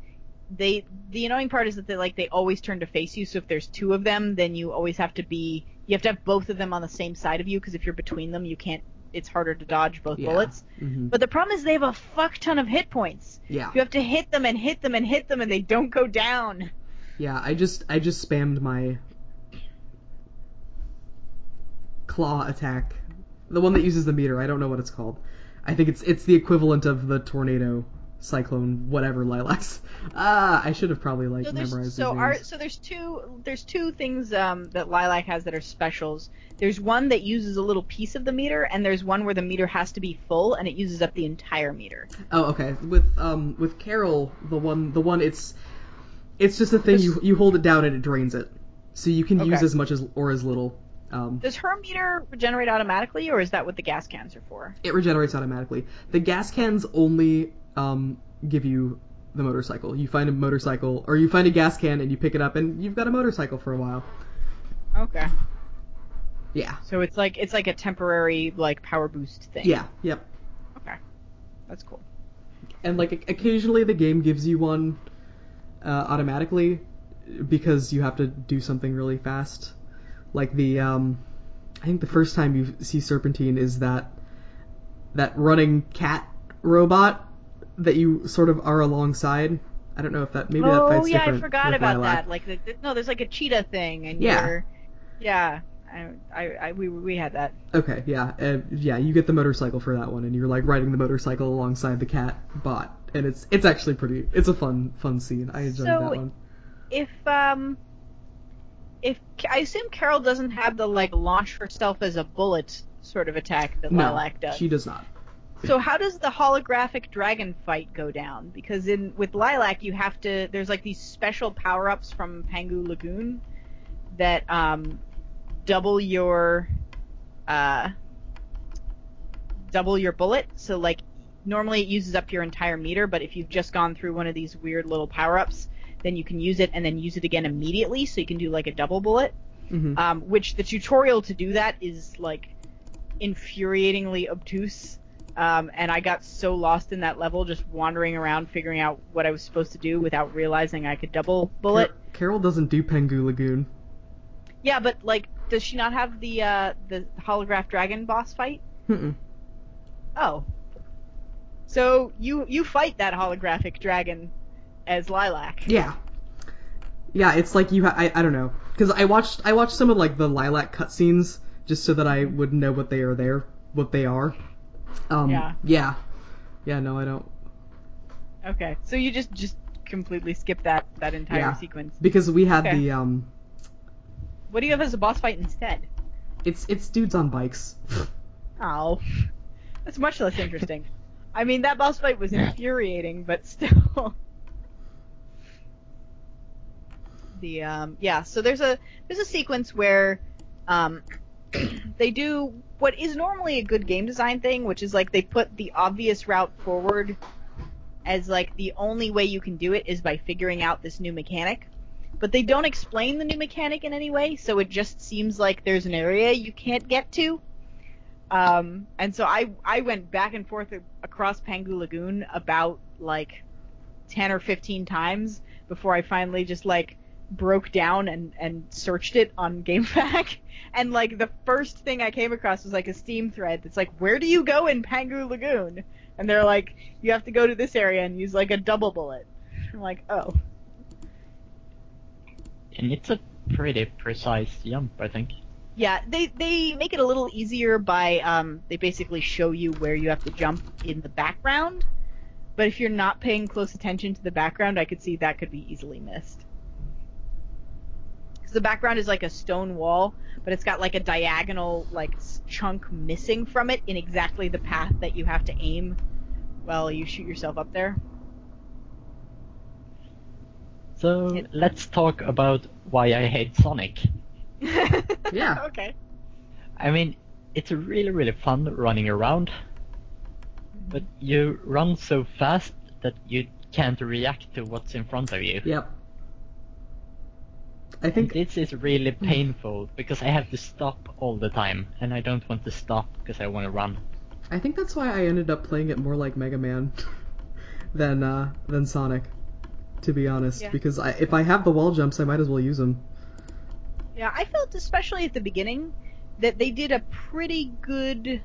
the annoying part is that they always turn to face you. So if there's two of them, then you always have to be, you have to have both of them on the same side of you, because if you're between them, you can't, it's harder to dodge both bullets. Mm-hmm. But the problem is they have a fuck ton of hit points. Yeah. You have to hit them and hit them and hit them, and they don't go down. Yeah, I just spammed my claw attack. The one that uses the meter. I don't know what it's called. I think it's the equivalent of the tornado, cyclone, whatever, lilacs. I should have probably memorized. So there's two things that Lilac has that are specials. There's one that uses a little piece of the meter, and there's one where the meter has to be full and it uses up the entire meter. Oh, okay. With Carol, the one it's just a thing you hold it down and it drains it, so you can use as much as or as little. Does her meter regenerate automatically, or is that what the gas cans are for? It regenerates automatically. The gas cans only give you the motorcycle. You find a motorcycle, or you find a gas can, and you pick it up, and you've got a motorcycle for a while. Okay. Yeah. So it's like a temporary power boost thing. Yeah. Yep. Okay. That's cool. And occasionally the game gives you one automatically because you have to do something really fast. Like I think the first time you see Serpentine is that running cat robot that you sort of are alongside. I don't know if that that fight's different. Oh yeah, I forgot about Lilac. That. There's a cheetah thing, and we had that. Okay, yeah, you get the motorcycle for that one, and you're riding the motorcycle alongside the cat bot, and it's actually pretty. It's a fun scene. I enjoyed that one. If I assume Carol doesn't have the launch herself as a bullet sort of attack that Lilac does. No, she does not. So how does the holographic dragon fight go down? Because with Lilac, you have to. There's these special power ups from Penghu Lagoon that double your bullet. So normally it uses up your entire meter, but if you've just gone through one of these weird little power ups, then you can use it and then use it again immediately, so you can do a double bullet. Mm-hmm. Which the tutorial to do that is infuriatingly obtuse, and I got so lost in that level just wandering around figuring out what I was supposed to do without realizing I could double bullet. Carol doesn't do Penghu Lagoon. Yeah, but does she not have the holograph dragon boss fight? Mm-mm. Oh. So you fight that holographic dragon as Lilac. Yeah, it's you have... I don't know. Because I watched some of, the Lilac cutscenes just so that I would know what they are there, what they are. Yeah. Yeah, no, I don't. Okay, so you just completely skip that entire sequence. Because we had the, What do you have as a boss fight instead? It's dudes on bikes. Oh. That's much less interesting. I mean, that boss fight was infuriating, but still... So there's a sequence where they do what is normally a good game design thing, which is they put the obvious route forward as the only way you can do it is by figuring out this new mechanic, but they don't explain the new mechanic in any way, so it just seems like there's an area you can't get to. And so I went back and forth across Penghu Lagoon about 10 or 15 times before I finally just broke down and searched it on GameFAQ, and the first thing I came across was a Steam thread that's where do you go in Penghu Lagoon, and they're you have to go to this area and use a double bullet. I'm oh, and it's a pretty precise jump, I think. Yeah, they make it a little easier by they basically show you where you have to jump in the background, but if you're not paying close attention to the background, I could see that could be easily missed. The background is a stone wall, but it's got a diagonal chunk missing from it in exactly the path that you have to aim while you shoot yourself up there. So let's talk about why I hate Sonic. Yeah. Okay. I mean, it's really, really fun running around, but you run so fast that you can't react to what's in front of you. Yep. I think this is really painful because I have to stop all the time, and I don't want to stop because I want to run. I think that's why I ended up playing it more like Mega Man than Sonic. to be honest, because if I have the wall jumps, I might as well use them. Yeah, I felt, especially at the beginning, that they did a pretty good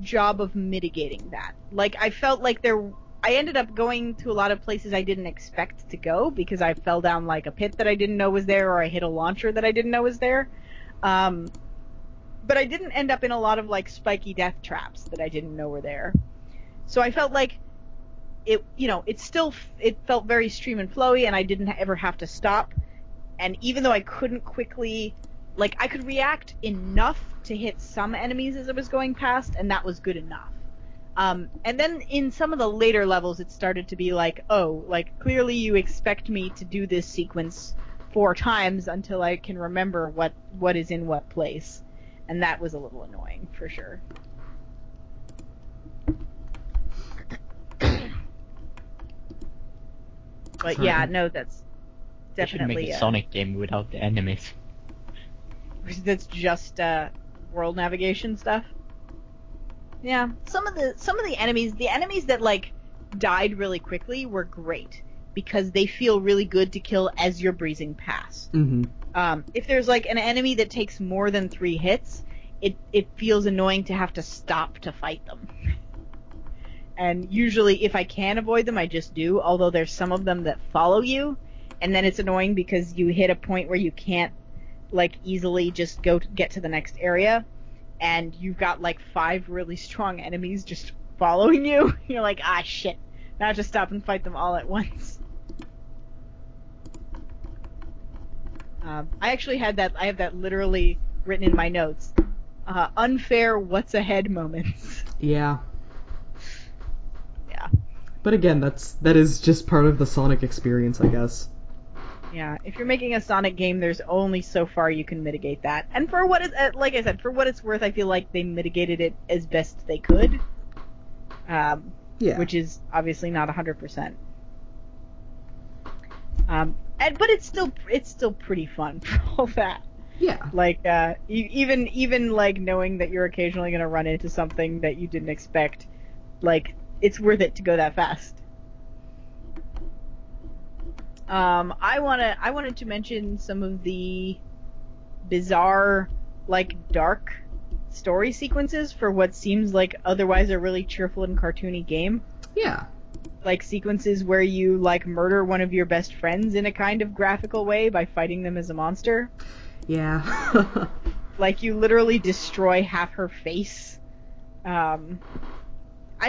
job of mitigating that. Like, I felt like I ended up going to a lot of places I didn't expect to go because I fell down, like, a pit that I didn't know was there, or I hit a launcher that I didn't know was there. But I didn't end up in a lot of, like, spiky death traps that I didn't know were there. So I felt like it felt very stream and flowy, and I didn't ever have to stop. And even though I couldn't quickly, like, I could react enough to hit some enemies as I was going past, and that was good enough. And then in some of the later levels, it started to be like, oh, like, clearly you expect me to do this sequence 4 times until I can remember what is in what place. And that was a little annoying, for sure. But yeah, no, that's definitely... They should make a Sonic game without the enemies. That's just, world navigation stuff? Yeah, some of the enemies that, like, died really quickly were great, because they feel really good to kill as you're breezing past. Mm-hmm. If there's, like, an enemy that takes more than 3 hits, it feels annoying to have to stop to fight them. And usually, if I can avoid them, I just do, although there's some of them that follow you, and then it's annoying because you hit a point where you can't, like, easily just get to the next area. And you've got, like, 5 really strong enemies just following you. You're like, ah, shit. Now I have to stop and fight them all at once. I actually had that... I have that literally written in my notes. Unfair what's-ahead moments. Yeah. Yeah. But again, that is just part of the Sonic experience, I guess. Yeah, if you're making a Sonic game, there's only so far you can mitigate that. And for what it's, like I said, for what it's worth, I feel like they mitigated it as best they could. Which is obviously not 100%. But it's still pretty fun for all that. Yeah. Like, even like knowing that you're occasionally going to run into something that you didn't expect, like, it's worth it to go that fast. I wanted to mention some of the bizarre, like, dark story sequences for what seems like otherwise a really cheerful and cartoony game. Yeah. Like, sequences where you, like, murder one of your best friends in a kind of graphical way by fighting them as a monster. Yeah. Like, you literally destroy half her face. I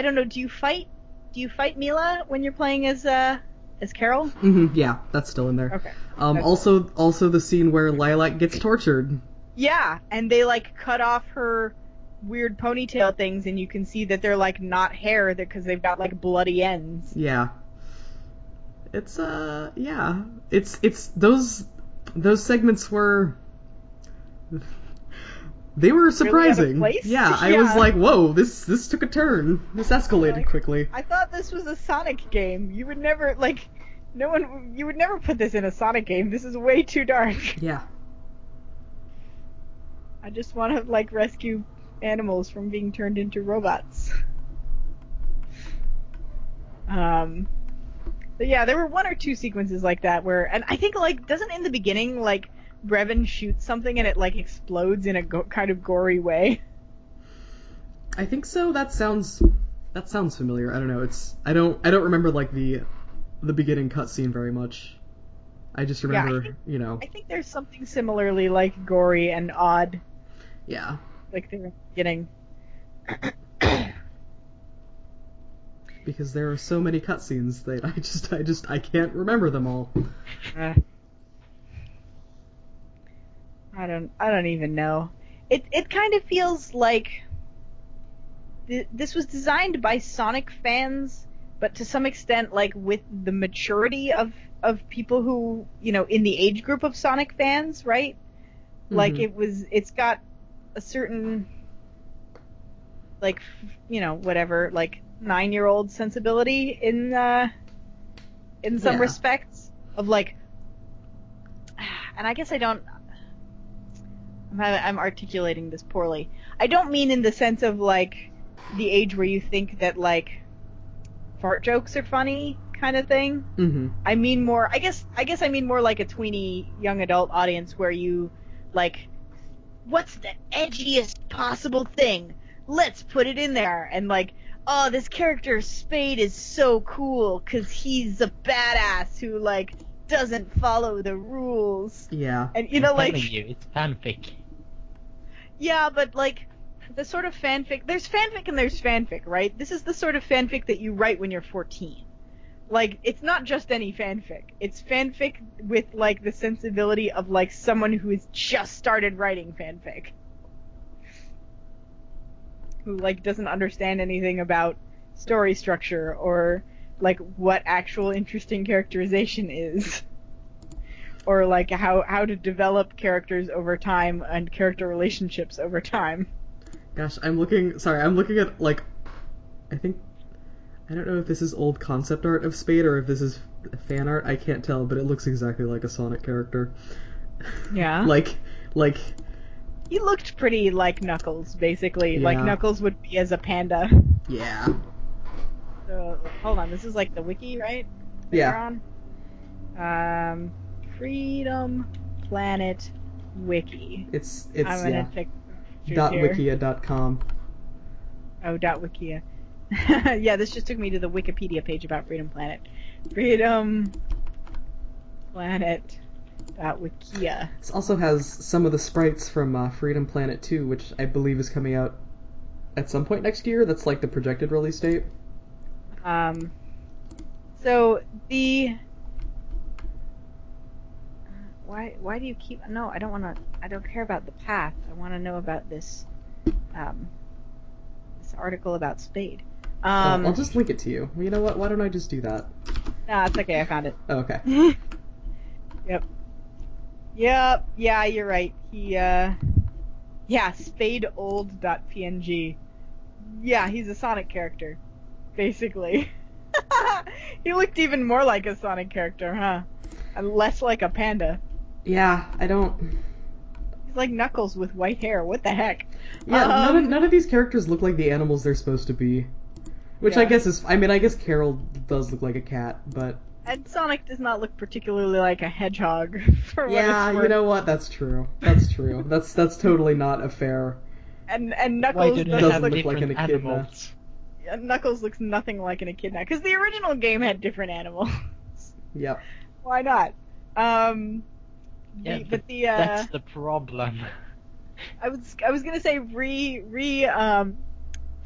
don't know, do you fight Milla when you're playing as Carol? Mm-hmm, yeah, that's still in there. Okay. Also the scene where Lilac gets tortured. Yeah, and they, like, cut off her weird ponytail things, and you can see that they're, like, not hair, because they've got, like, bloody ends. Yeah. It's, It's those segments were... They were surprising. Really I was like, whoa, this took a turn. This escalated quickly. I thought this was a Sonic game. You would never, like, you would never put this in a Sonic game. This is way too dark. Yeah. I just want to, like, rescue animals from being turned into robots. But yeah, there were 1 or 2 sequences like that where, and I think, like, doesn't in the beginning, like, Brevon shoots something and it, like, explodes in a kind of gory way. I think so. That sounds familiar. I don't know. I don't remember, like, the beginning cutscene very much. I just remember, I think there's something similarly, like, gory and odd. Yeah. Like, the beginning. Because there are so many cutscenes that I can't remember them all. I don't even know. It kind of feels like this was designed by Sonic fans, but to some extent, like, with the maturity of people who, in the age group of Sonic fans, right? Mm-hmm. Like, it's got a certain, like, whatever, like, 9-year-old sensibility in some respects of, like, and I guess I'm articulating this poorly. I don't mean in the sense of, like, the age where you think that, like, fart jokes are funny, kind of thing. Mm-hmm. I mean more, I guess I mean more like a tweeny young adult audience where you, like, what's the edgiest possible thing? Let's put it in there. And like, oh, this character Spade is so cool because he's a badass who, like, doesn't follow the rules. Yeah. And, you know, I'm telling you, it's fanfic. Yeah, but, like, the sort of fanfic... There's fanfic and there's fanfic, right? This is the sort of fanfic that you write when you're 14. Like, it's not just any fanfic. It's fanfic with, like, the sensibility of, like, someone who has just started writing fanfic. Who, like, doesn't understand anything about story structure or, like, what actual interesting characterization is. Or, like, how to develop characters over time and character relationships over time. Gosh, I'm looking at, like, I think, I don't know if this is old concept art of Spade or if this is fan art, I can't tell, but it looks exactly like a Sonic character. Yeah? like... He looked pretty like Knuckles, basically. Yeah. Like, Knuckles would be as a panda. Yeah. So, hold on, this is, like, the wiki, right? Yeah. Freedom Planet Wiki. It's I'm gonna check .wikia.com. Oh, .wikia. Yeah, this just took me to the Wikipedia page about Freedom Planet. Freedom Planet .wikia. This also has some of the sprites from Freedom Planet 2, which I believe is coming out at some point next year. That's, like, the projected release date. So the. Why do you keep... No, I don't want to... I don't care about the path. I want to know about this this article about Spade. I'll just link it to you. You know what? Why don't I just do that? Nah, it's okay. I found it. Oh, okay. Yep. Yeah, you're right. He, Yeah, spadeold.png. Yeah, he's a Sonic character. Basically. He looked even more like a Sonic character, huh? And less like a panda. Yeah, I don't... He's like Knuckles with white hair. What the heck? Yeah, none of these characters look like the animals they're supposed to be. Which, yeah. I guess Carol does look like a cat, but... And Sonic does not look particularly like a hedgehog, for what it's worth. You know what? That's true. That's totally not a fair... And Knuckles doesn't look like an echidna. Yeah, Knuckles looks nothing like an echidna, because the original game had different animals. Yep. Why not? But that's the problem. I was gonna say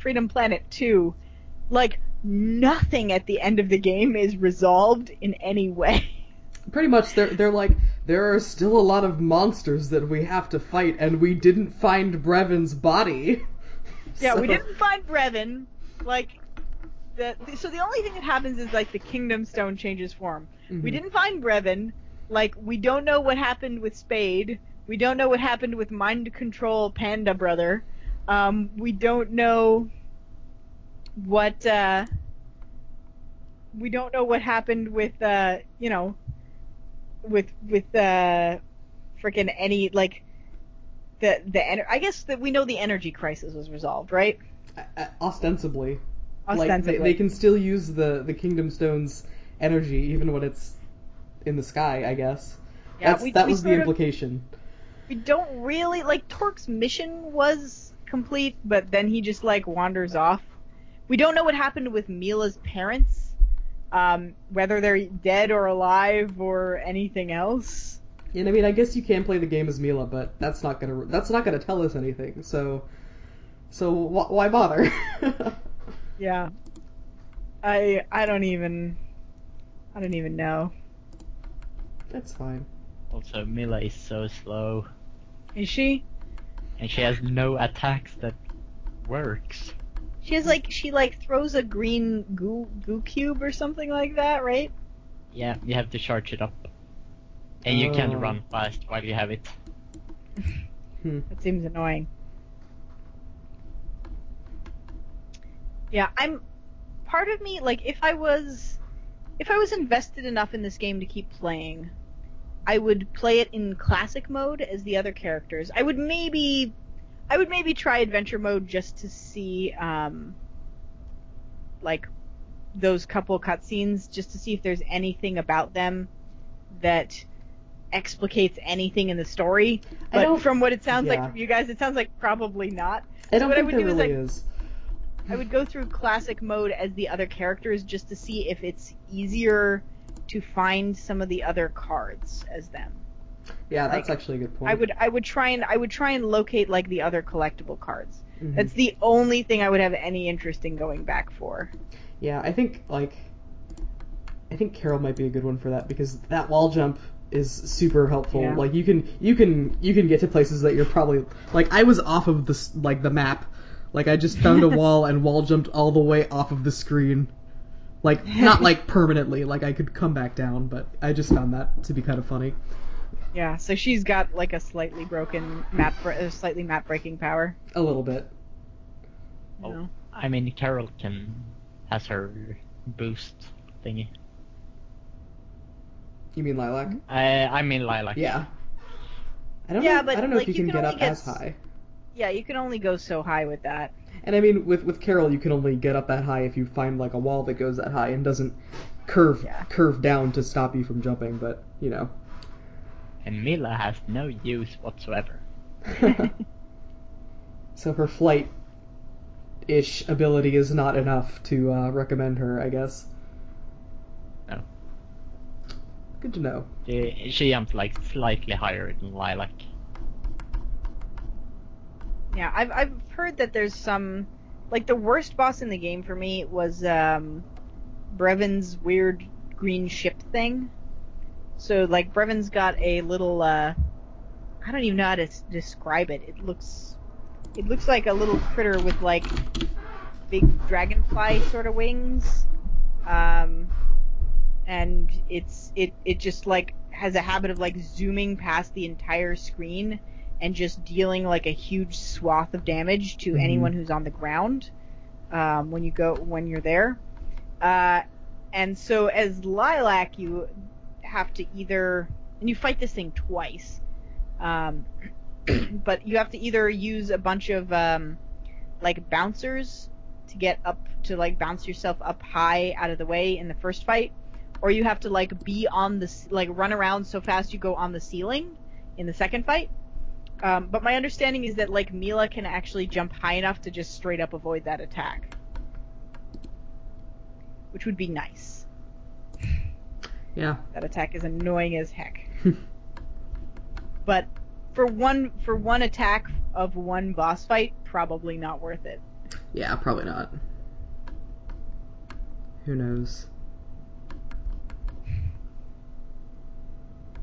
Freedom Planet 2, like, nothing at the end of the game is resolved in any way. Pretty much, they're like, there are still a lot of monsters that we have to fight, and we didn't find Brevon's body. Yeah, so... we didn't find Brevon. Like, so the only thing that happens is, like, the Kingdom Stone changes form. Mm-hmm. We didn't find Brevon. Like, we don't know what happened with Spade. We don't know what happened with Mind Control Panda Brother. We don't know what, happened with, frickin' any, like, I guess that we know the energy crisis was resolved, right? Ostensibly. Like, they can still use the Kingdom Stone's energy even when it's in the sky, I guess. Yeah, that was the implication. We don't really... Like, Torque's mission was complete, but then he just, like, wanders off. We don't know what happened with Mila's parents, whether they're dead or alive or anything else. And, I mean, I guess you can play the game as Milla, but that's not gonna tell us anything, so why bother? Yeah, I don't even know. That's fine. Also, Milla is so slow. Is she? And she has no attacks that works. She has she throws a green goo cube or something like that, right? Yeah, you have to charge it up, and you can run fast while you have it. That seems annoying. Yeah, part of me, like, if I was invested enough in this game to keep playing, I would play it in classic mode as the other characters. I would maybe try adventure mode just to see, like, those couple cutscenes just to see if there's anything about them that explicates anything in the story. But from what it sounds like from you guys, it sounds like probably not. I don't think there really is. I would go through classic mode as the other characters just to see if it's easier to find some of the other cards as them. Yeah, that's actually a good point. I would try and locate like the other collectible cards. Mm-hmm. That's the only thing I would have any interest in going back for. Yeah, I think Carol might be a good one for that, because that wall jump is super helpful. Yeah. Like you can get to places that you're probably like, I was off of this like the map. Like I just found a wall and wall jumped all the way off of the screen. Like not like permanently, like I could come back down, but I just found that to be kind of funny. Yeah, so she's got like a slightly broken map, slightly map breaking power. A little bit. Oh, no. I mean, Carol has her boost thingy. You mean Lilac? I mean Lilac. Yeah. I don't know if you can get up as high. Yeah, you can only go so high with that. And I mean, with Carol, you can only get up that high if you find like a wall that goes that high and doesn't curve down to stop you from jumping. But you know. And Milla has no use whatsoever. So her flight-ish ability is not enough to recommend her, I guess. No. Good to know. She jumped like slightly higher than Lilac. Yeah, I've heard that there's some, like the worst boss in the game for me was Brevon's weird green ship thing. So, like, Brevon's got a little, I don't even know how to describe it. It looks like a little critter with, like, big dragonfly sort of wings. And it just, like, has a habit of, like, zooming past the entire screen and just dealing, like, a huge swath of damage to anyone who's on the ground, when you're there. And so, as Lilac, you have to either, and you fight this thing twice, but you have to either use a bunch of like bouncers to get up to like bounce yourself up high out of the way in the first fight, or you have to like be on the like run around so fast you go on the ceiling in the second fight. But my understanding is that like Milla can actually jump high enough to just straight up avoid that attack, which would be nice. Yeah. That attack is annoying as heck. But for one attack of one boss fight, probably not worth it. Yeah, probably not. Who knows?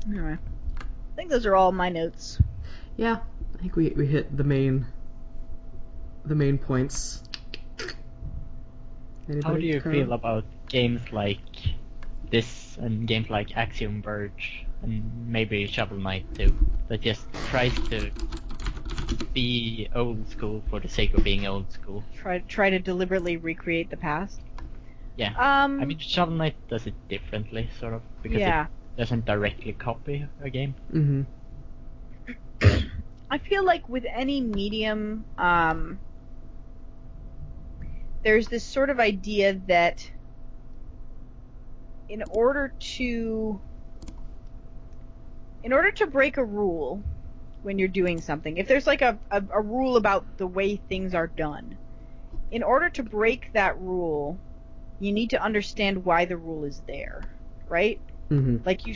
Anyway. I think those are all my notes. Yeah. I think we hit the main points. Anybody? How do you feel about games like this and games like Axiom Verge and maybe Shovel Knight too, that just tries to be old school for the sake of being old school? Try to deliberately recreate the past? Yeah. I mean, Shovel Knight does it differently, sort of, because it doesn't directly copy a game. Mm-hmm. I feel like with any medium, there's this sort of idea that in order to break a rule when you're doing something, if there's like a rule about the way things are done, in order to break that rule, you need to understand why the rule is there, right? Mm-hmm. Like you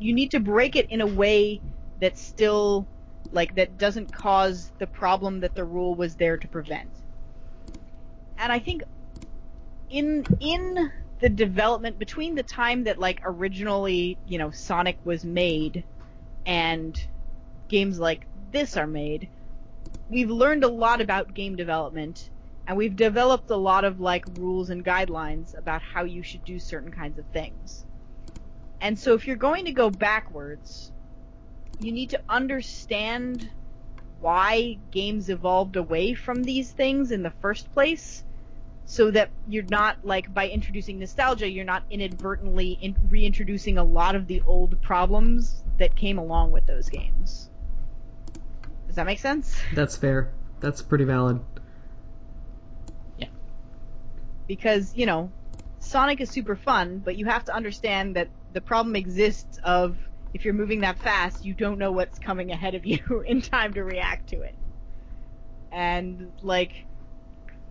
need to break it in a way that still like that doesn't cause the problem that the rule was there to prevent. And I think in the development between the time that like originally, you know, Sonic was made and games like this are made, we've learned a lot about game development, and we've developed a lot of like rules and guidelines about how you should do certain kinds of things. And so if you're going to go backwards, you need to understand why games evolved away from these things in the first place, so that you're not, like, by introducing nostalgia, you're not inadvertently reintroducing a lot of the old problems that came along with those games. Does that make sense? That's fair. That's pretty valid. Yeah. Because, you know, Sonic is super fun, but you have to understand that the problem exists of if you're moving that fast, you don't know what's coming ahead of you in time to react to it. And, like,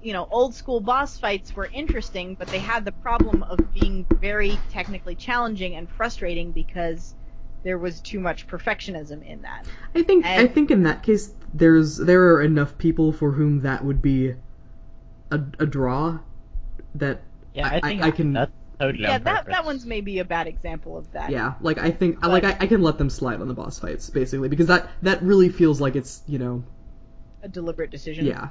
you know, old school boss fights were interesting, but they had the problem of being very technically challenging and frustrating because there was too much perfectionism in that. I think in that case, there are enough people for whom that would be a draw that I think that's totally on purpose. that one's maybe a bad example of that. Yeah, like I think I can let them slide on the boss fights basically because that really feels like it's, you know, a deliberate decision. Yeah.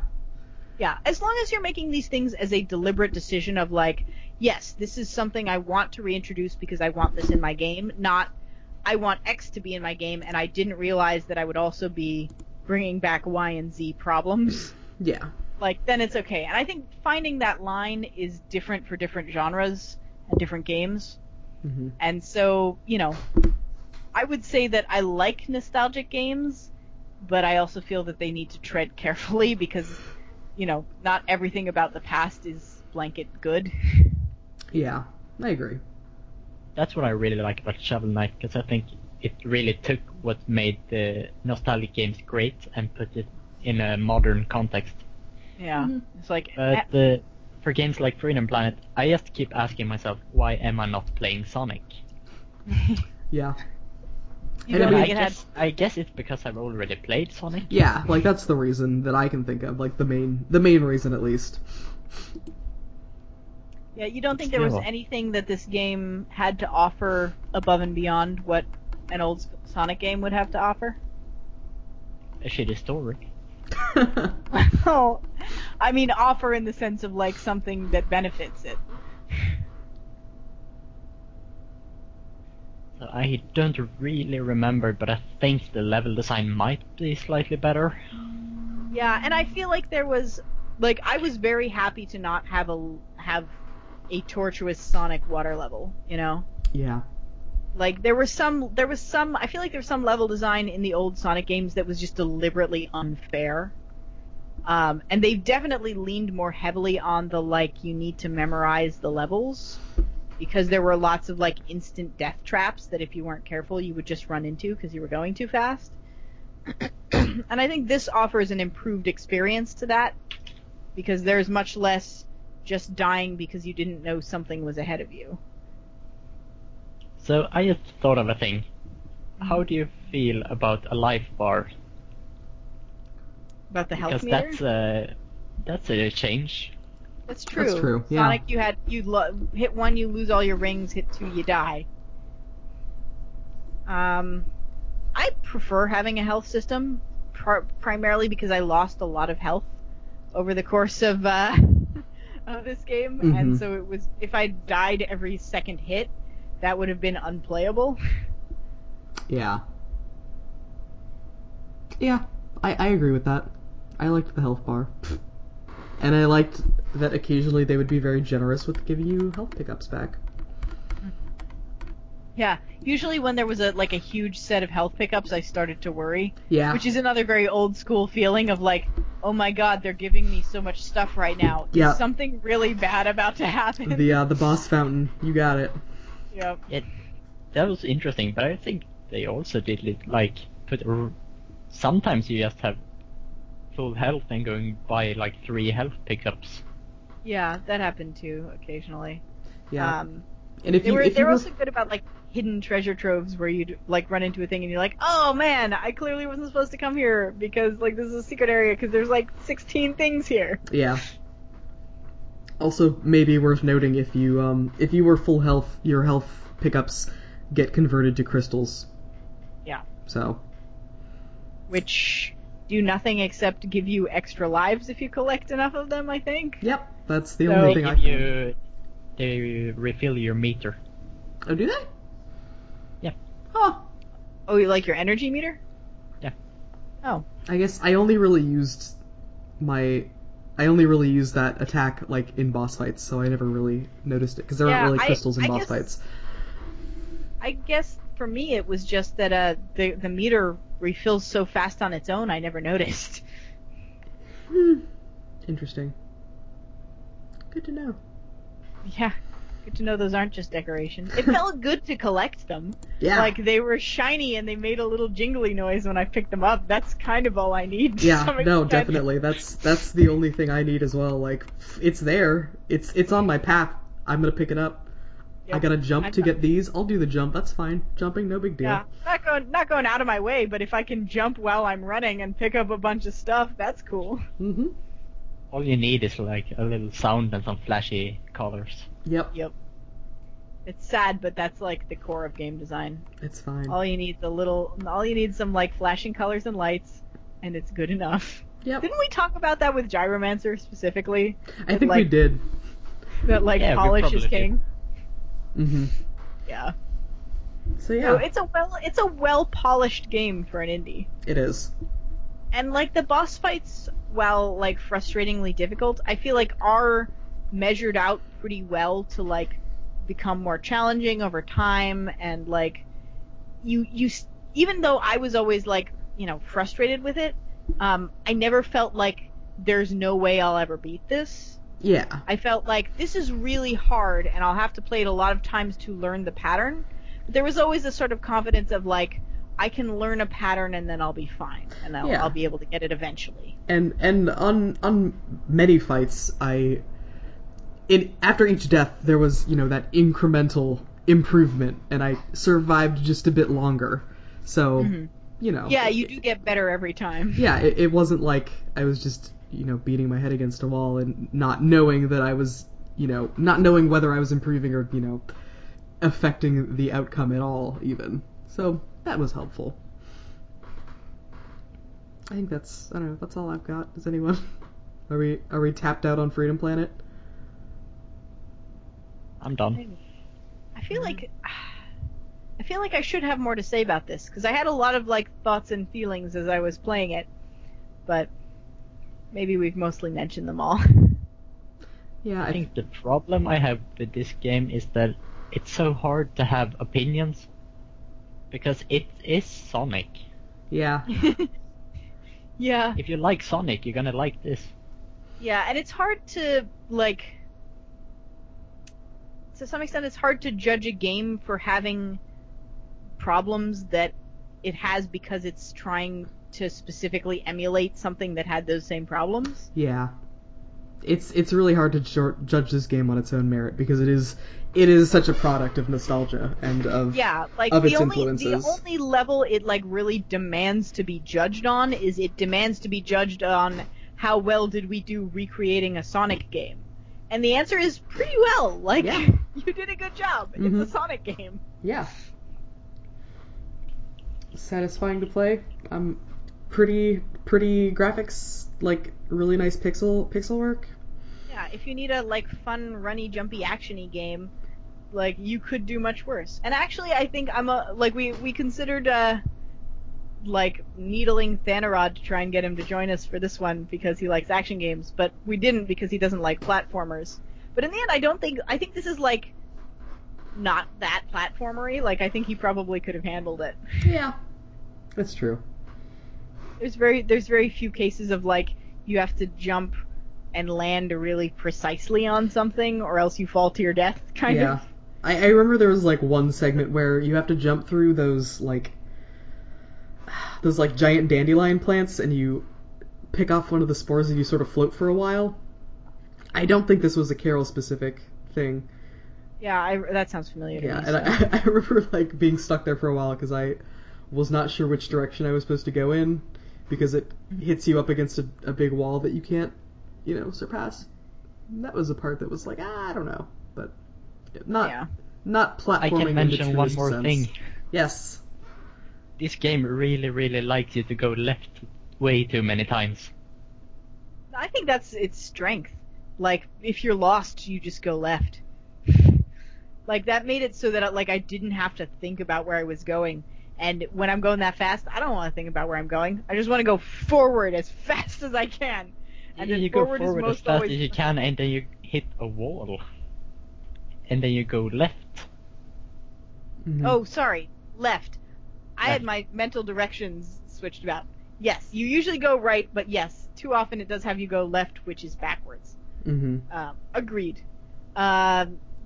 Yeah, as long as you're making these things as a deliberate decision of like, yes, this is something I want to reintroduce because I want this in my game, not I want X to be in my game and I didn't realize that I would also be bringing back Y and Z problems. Yeah. Like, then it's okay. And I think finding that line is different for different genres and different games. Mm-hmm. And so, you know, I would say that I like nostalgic games, but I also feel that they need to tread carefully because, you know, not everything about the past is blanket good. Yeah, I agree. That's what I really like about Shovel Knight, because I think it really took what made the nostalgic games great and put it in a modern context. Yeah, mm-hmm. It's like... But for games like Freedom Planet, I just keep asking myself, why am I not playing Sonic? Yeah. I guess it's because I've already played Sonic. Yeah, like that's the reason that I can think of, like the main reason at least. Yeah, you don't think there was anything that this game had to offer above and beyond what an old Sonic game would have to offer? A shitty story. Well, I mean offer in the sense of like something that benefits it. I don't really remember, but I think the level design might be slightly better. Yeah, and I feel like there was... Like, I was very happy to not have a tortuous Sonic water level, you know? Yeah. Like, there was some... I feel like there was some level design in the old Sonic games that was just deliberately unfair. And they definitely leaned more heavily on the, like, you need to memorize the levels... Because there were lots of, like, instant death traps that if you weren't careful, you would just run into because you were going too fast. And I think this offers an improved experience to that because there's much less just dying because you didn't know something was ahead of you. So I just thought of a thing. How do you feel about a life bar? About the health meter? Because that's a change. That's true. That's true. Yeah. Sonic, you hit one, you lose all your rings. Hit two, you die. I prefer having a health system, primarily because I lost a lot of health over the course of of this game, mm-hmm. And so it was if I died every second hit, that would have been unplayable. Yeah. Yeah, I agree with that. I liked the health bar. And I liked that occasionally they would be very generous with giving you health pickups back. Yeah, usually when there was a huge set of health pickups, I started to worry. Yeah. Which is another very old school feeling of like, oh my god, they're giving me so much stuff right now. Yeah. Is something really bad about to happen? The boss fountain, you got it. Yep. That was interesting, but I think they also did sometimes you just have full health and going by like 3 health pickups. Yeah, that happened too occasionally. Yeah, and they were also good about like hidden treasure troves where you'd like run into a thing and you're like, oh man, I clearly wasn't supposed to come here because like this is a secret area because there's like 16 things here. Yeah. Also, maybe worth noting if you were full health, your health pickups get converted to crystals. Yeah. So. Which. Do nothing except give you extra lives if you collect enough of them, I think. Yep, that's the only thing I can. They refill your meter. Oh, do they? Yeah. Huh. Oh, you like your energy meter? Yeah. Oh. I guess I only really used that attack like in boss fights, so I never really noticed it because there aren't really crystals in boss fights. I guess for me it was just that the meter refills so fast on its own, I never noticed. Interesting. Good to know. Yeah. Good to know those aren't just decorations. It felt good to collect them. Yeah. Like, they were shiny and they made a little jingly noise when I picked them up. That's kind of all I need. Yeah, no, definitely. That's the only thing I need as well. Like, it's there. It's on my path. I'm going to pick it up. Yep. I got to jump to get these. I'll do the jump. That's fine. Jumping, no big deal. Yeah, not going out of my way, but if I can jump while I'm running and pick up a bunch of stuff, that's cool. Mm-hmm. All you need is, like, a little sound and some flashy colors. Yep. It's sad, but that's, like, the core of game design. It's fine. All you need some, like, flashing colors and lights, and it's good enough. Yep. Didn't we talk about that with Gyromancer specifically? I think we did. That, like, polish is king. Mm-hmm. Yeah. So, yeah. So it's a well-polished game for an indie. It is. And, like, the boss fights, while, like, frustratingly difficult, I feel like are measured out pretty well to, like, become more challenging over time, and, like, you even though I was always, like, you know, frustrated with it, I never felt like there's no way I'll ever beat this. Yeah. I felt like this is really hard, and I'll have to play it a lot of times to learn the pattern. But there was always a sort of confidence of, like, I can learn a pattern and then I'll be fine, and I'll be able to get it eventually. And on many fights, after each death there was, you know, that incremental improvement, and I survived just a bit longer. So, mm-hmm. you know. Yeah, you do get better every time. Yeah, it wasn't like I was just, you know, beating my head against a wall and not knowing that I was, you know, not knowing whether I was improving or, you know, affecting the outcome at all even. So that was helpful. I think that's all I've got. Does anyone? Are we tapped out on Freedom Planet? I'm done. I feel like I should have more to say about this, because I had a lot of, like, thoughts and feelings as I was playing it, but maybe we've mostly mentioned them all. Yeah, I think the problem I have with this game is that it's so hard to have opinions, because it is Sonic. Yeah. Yeah. If you like Sonic, you're gonna like this. Yeah, and it's hard to, like... To some extent, it's hard to judge a game for having problems that it has because it's trying to specifically emulate something that had those same problems. Yeah. It's really hard to judge this game on its own merit, because it is such a product of nostalgia and of its influences. The only level it, like, really demands to be judged on is it demands to be judged on how well did we do recreating a Sonic game. And the answer is pretty well. Like, you did a good job. Mm-hmm. It's a Sonic game. Yeah. Satisfying to play. Pretty graphics, like, really nice pixel work. Yeah, if you need a, like, fun, runny, jumpy, actiony game, like, you could do much worse. And actually, I think we considered like, needling Thanarod to try and get him to join us for this one because he likes action games, but we didn't because he doesn't like platformers. But in the end, I think this is, like, not that platformery. Like, I think he probably could have handled it. Yeah, that's true. There's very few cases of, like, you have to jump and land really precisely on something or else you fall to your death, kind of. Yeah. I remember there was, like, one segment where you have to jump through those, like, giant dandelion plants, and you pick off one of the spores and you sort of float for a while. I don't think this was a Carol-specific thing. Yeah, that sounds familiar to me. Yeah, so. And I remember, like, being stuck there for a while because I was not sure which direction I was supposed to go in, because it hits you up against a big wall that you can't, you know, surpass. And that was the part that was like, I don't know, but not platforming. I can mention one more thing. Yes. This game really, really likes you to go left way too many times. I think that's its strength. Like, if you're lost, you just go left. Like, that made it so that, like, I didn't have to think about where I was going. And when I'm going that fast, I don't want to think about where I'm going. I just want to go forward as fast as I can. And then you go forward as fast as you can, and then you hit a wall. And then you go left. Mm-hmm. Oh, sorry. Left. I had my mental directions switched about. Yes, you usually go right, but yes, too often it does have you go left, which is backwards. Mm-hmm. Agreed.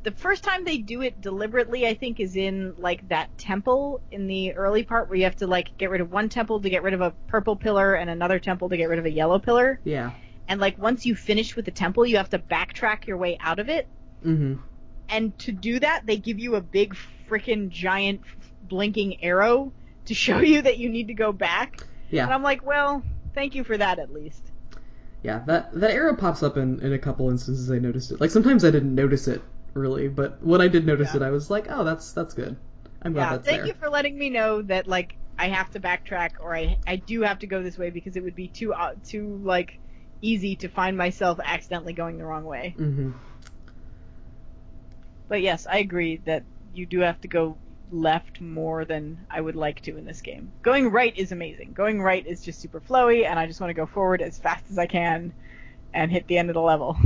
The first time they do it deliberately, I think, is in, like, that temple in the early part where you have to, like, get rid of one temple to get rid of a purple pillar and another temple to get rid of a yellow pillar. Yeah. And, like, once you finish with the temple, you have to backtrack your way out of it. Mm-hmm. And to do that, they give you a big frickin' giant blinking arrow to show you that you need to go back. Yeah. And I'm like, well, thank you for that, at least. Yeah, that arrow pops up in a couple instances I noticed it. Like, sometimes I didn't notice it, really, but when I did notice it, I was like, oh, that's good. I'm glad that's there. Yeah, thank you for letting me know that, like, I have to backtrack, or I do have to go this way, because it would be too like, easy to find myself accidentally going the wrong way. Mm-hmm. But yes, I agree that you do have to go left more than I would like to in this game. Going right is amazing. Going right is just super flowy, and I just want to go forward as fast as I can and hit the end of the level.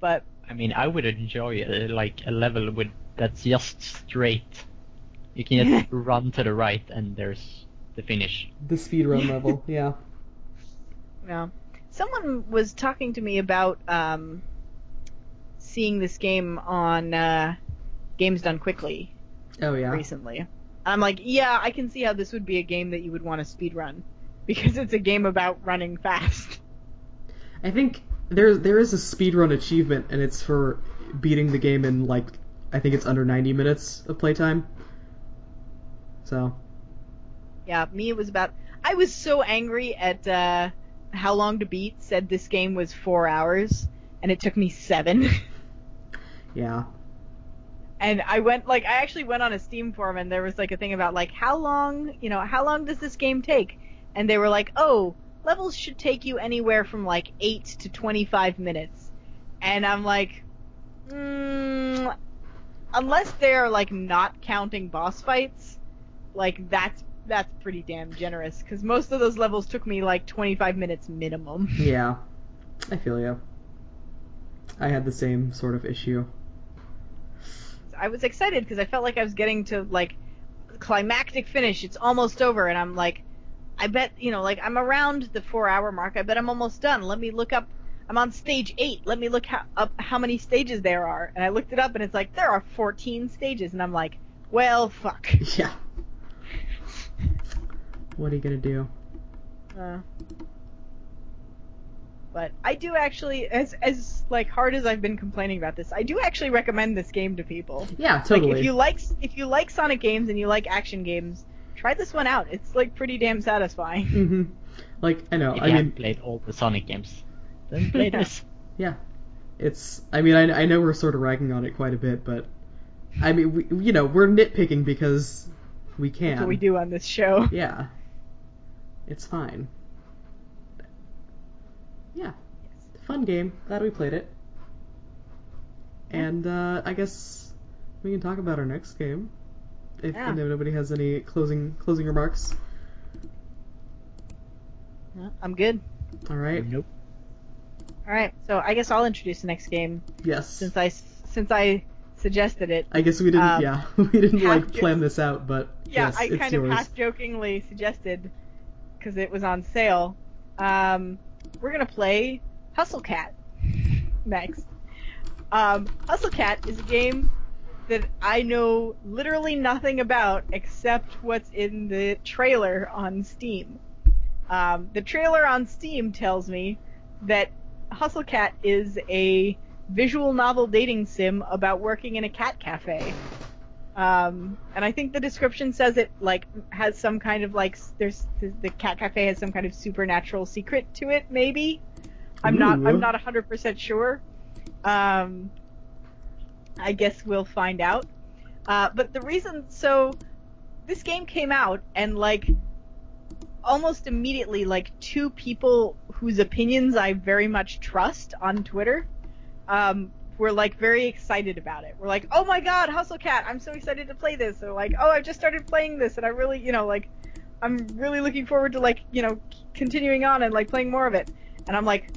But I mean, I would enjoy like a level with that's just straight. You can just run to the right, and there's the finish. The speedrun level, yeah. Yeah. Someone was talking to me about seeing this game on Games Done Quickly. Oh, yeah. Recently. I'm like, yeah, I can see how this would be a game that you would want to speedrun, because it's a game about running fast. I think there is a speedrun achievement, and it's for beating the game in, like, I think it's under 90 minutes of playtime. So. Yeah, me, it was about... I was so angry at How Long to Beat said this game was 4 hours, and it took me 7. Yeah. And I actually went on a Steam forum, and there was, like, a thing about, like, how long does this game take? And they were like, oh, levels should take you anywhere from, like, 8 to 25 minutes. And I'm like, unless they're, like, not counting boss fights, like, that's pretty damn generous, because most of those levels took me, like, 25 minutes minimum. Yeah. I feel you. I had the same sort of issue. I was excited because I felt like I was getting to, like, climactic finish. It's almost over, and I'm like, I bet, you know, like, I'm around the 4 hour mark. I bet I'm almost done. Let me look up. I'm on stage 8. Let me look up how many stages there are. And I looked it up, and it's like, there are 14 stages. And I'm like, well, fuck. Yeah. What are you gonna do? But I do actually, as like hard as I've been complaining about this, I do actually recommend this game to people. Yeah, totally. Like, if you like Sonic games and you like action games, try this one out. It's, like, pretty damn satisfying. Mm-hmm. Like, I know. If I haven't played all the Sonic games, then play this. Yeah, it's. I mean, I know we're sort of ragging on it quite a bit, but I mean, we, you know, we're nitpicking because we can. That's what we do on this show. Yeah, it's fine. Yeah, fun game. Glad we played it. And I guess we can talk about our next game. If nobody has any closing remarks. No, I'm good. All right. Nope. All right. So I guess I'll introduce the next game. Yes. Since I suggested it. I guess we didn't. We didn't plan this out, but yeah, yes, I kind of half jokingly suggested because it was on sale. We're going to play Hustle Cat next. Hustle Cat is a game that I know literally nothing about except what's in the trailer on Steam. The trailer on Steam tells me that Hustle Cat is a visual novel dating sim about working in a cat cafe. And I think the description says it, like, has some kind of, like, the cat cafe has some kind of supernatural secret to it, maybe? I'm not 100% sure. I guess we'll find out. But the reason, so, this game came out, and, like, almost immediately, like, two people whose opinions I very much trust on Twitter, we're, like, very excited about it. We're like, oh my god, Hustle Cat, I'm so excited to play this. They're like, oh, I just started playing this, and I really, you know, like, I'm really looking forward to, like, you know, continuing on and, like, playing more of it. And I'm like,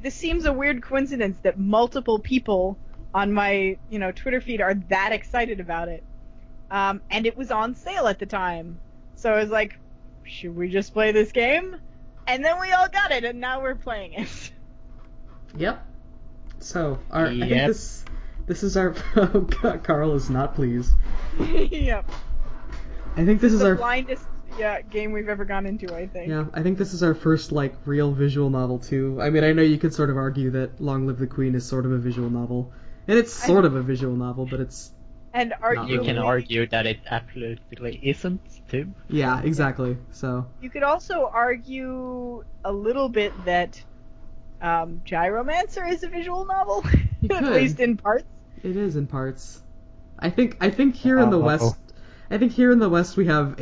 this seems a weird coincidence that multiple people on my, you know, Twitter feed are that excited about it. And it was on sale at the time. So I was like, should we just play this game? And then we all got it, and now we're playing it. Yep. So, I think this This is our... Oh God, Carl is not pleased. Yep. I think this is our... blindest game we've ever gone into, I think. Yeah, I think this is our first, like, real visual novel, too. I mean, I know you could sort of argue that Long Live the Queen is sort of a visual novel. And it's sort of a visual novel, but it's... And you can argue that it absolutely isn't, too. Yeah, exactly. So you could also argue a little bit that Gyromancer is a visual novel, at least in parts. It is in parts. I think here in the West, we have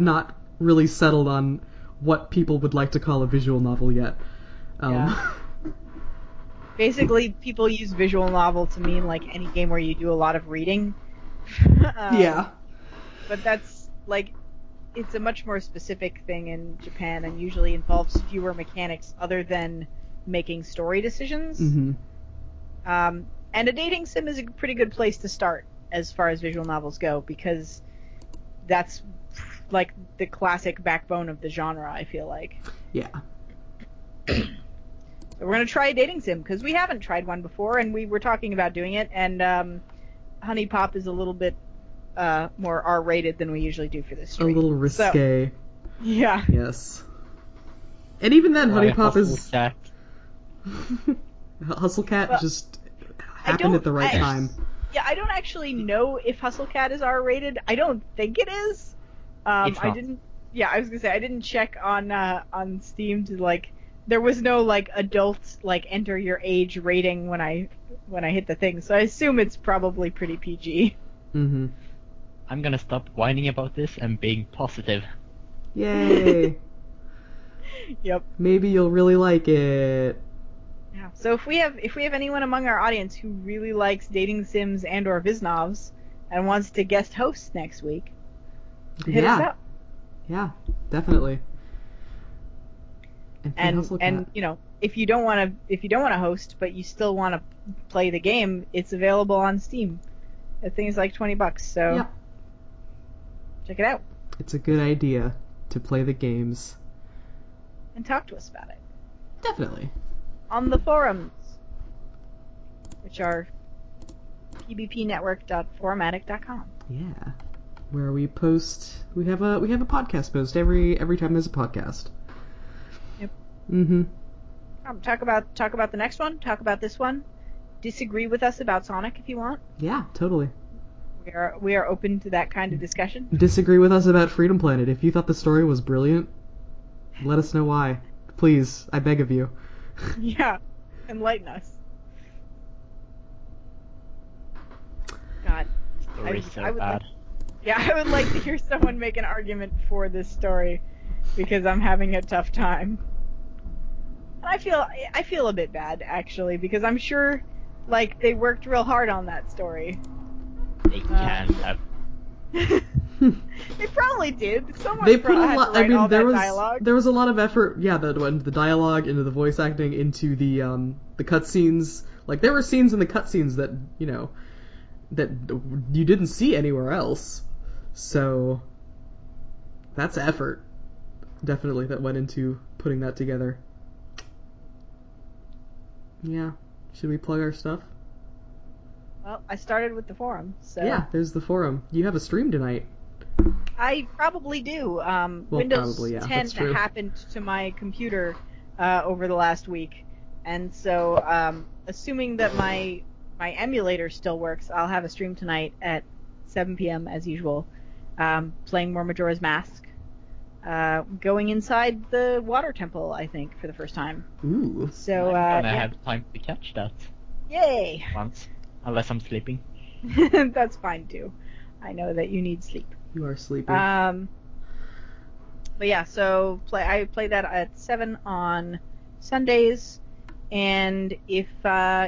not really settled on what people would like to call a visual novel yet. Yeah. Basically, people use visual novel to mean, like, any game where you do a lot of reading. Yeah. But that's, like, it's a much more specific thing in Japan and usually involves fewer mechanics other than making story decisions. Mm-hmm. And a dating sim is a pretty good place to start as far as visual novels go, because that's, like, the classic backbone of the genre, I feel like. Yeah. We're going to try a dating sim, because we haven't tried one before, and we were talking about doing it, and Honey Pop is a little bit more R-rated than we usually do for this stream. A little risque. So, yeah. Yes. And even then, Honey Pop is... Cat. Hustle Cat just happened at the right time. Yeah, I don't actually know if Hustle Cat is R-rated. I don't think it is. It's not. Yeah, I was going to say, I didn't check on Steam to, like... There was no, like, adult, like, enter your age rating when I hit the thing, so I assume it's probably pretty PG. Mm-hmm. I'm gonna stop whining about this and being positive. Yay! Yep. Maybe you'll really like it. Yeah. So if we have anyone among our audience who really likes dating sims and or visnovs and wants to guest host next week, hit us up. Yeah, definitely. And you know, if you don't want to host, but you still want to play the game, it's available on Steam. The thing is like $20, so yeah. Check it out. It's a good idea to play the games and talk to us about it. Definitely on the forums, which are pbpnetwork.formatic.com. Yeah, where we post. We have a podcast post every time there's a podcast. Mm-hmm. Talk about the next one. Talk about this one. Disagree with us about Sonic if you want. Yeah, totally. We are open to that kind of discussion. Disagree with us about Freedom Planet. If you thought the story was brilliant, let us know why. Please, I beg of you. Yeah, enlighten us. God, I would bad. I would like to hear someone make an argument for this story because I'm having a tough time. I feel a bit bad, actually, because I'm sure, like, they worked real hard on that story. They can have. They probably did. Someone had to write all that dialogue. There was a lot of effort, that went into the dialogue, into the voice acting, into the cutscenes. Like, there were scenes in the cutscenes that, you know, that you didn't see anywhere else. So, that's effort, definitely, that went into putting that together. Yeah. Should we plug our stuff? Well, I started with the forum, so... Yeah, there's the forum. You have a stream tonight. I probably do. Windows 10 happened to my computer over the last week, and so assuming that my emulator still works, I'll have a stream tonight at 7 p.m. as usual, playing more Majora's Mask, going inside the water temple, I think, for the first time. Ooh. So, I'm gonna have time to catch that. Yay! Once. Unless I'm sleeping. That's fine, too. I know that you need sleep. You are sleeping. But yeah, so I play that at 7 on Sundays, and if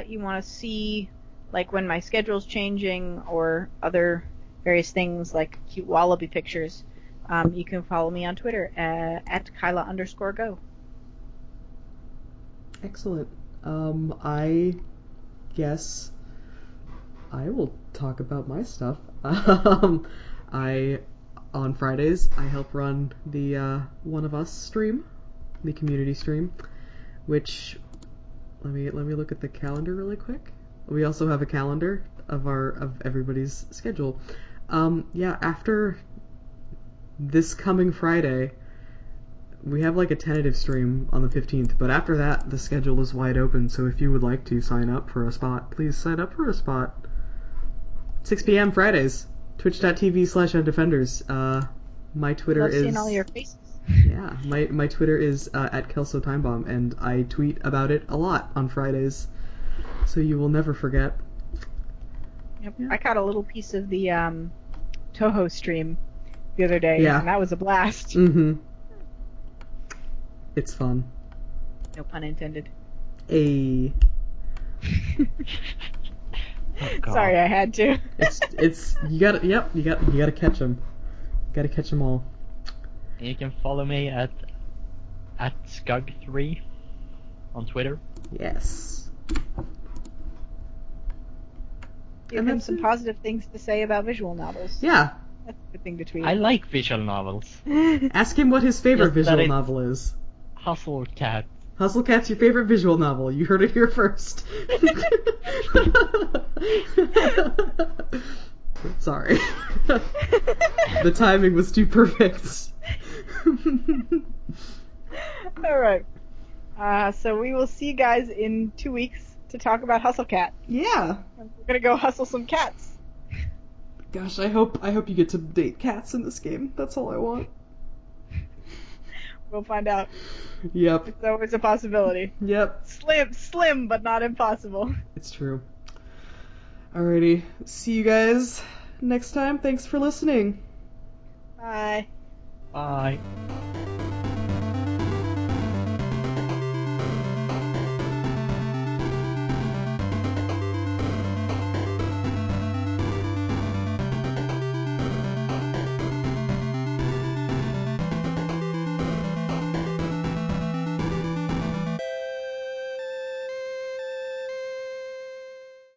you want to see, like, when my schedule's changing or other various things, like cute wallaby pictures... you can follow me on Twitter at Kyla_go. Excellent. I guess I will talk about my stuff. On Fridays, I help run the One of Us stream, the community stream, which let me look at the calendar really quick. We also have a calendar of everybody's schedule. Yeah, after this coming Friday, we have like a tentative stream on the 15th, but after that, the schedule is wide open, so if you would like to sign up for a spot, please sign up for a spot. 6 p.m. Fridays, twitch.tv/endefenders. My Twitter is... Love seeing all your faces. Yeah, my Twitter is at Kelso Timebomb, and I tweet about it a lot on Fridays, so you will never forget. Yep. Yeah. I caught a little piece of the Toho stream the other day, yeah, and that was a blast. Mm-hmm. It's fun. No pun intended. Ayy. Oh, sorry, I had to. It's you gotta catch them. Gotta catch them all. You can follow me at Skug3 on Twitter. Yes. You have some positive things to say about visual novels. Yeah. That's a good thing to tweet. I like visual novels. Ask him what his favorite visual novel is. Hustle Cat. Hustle Cat's your favorite visual novel. You heard it here first. Sorry. The timing was too perfect. Alright. So we will see you guys in 2 weeks to talk about Hustle Cat. Yeah. We're gonna go hustle some cats. Gosh, I hope you get to date cats in this game. That's all I want. We'll find out. Yep. It's always a possibility. Yep. Slim, but not impossible. It's true. Alrighty. See you guys next time. Thanks for listening. Bye. Bye.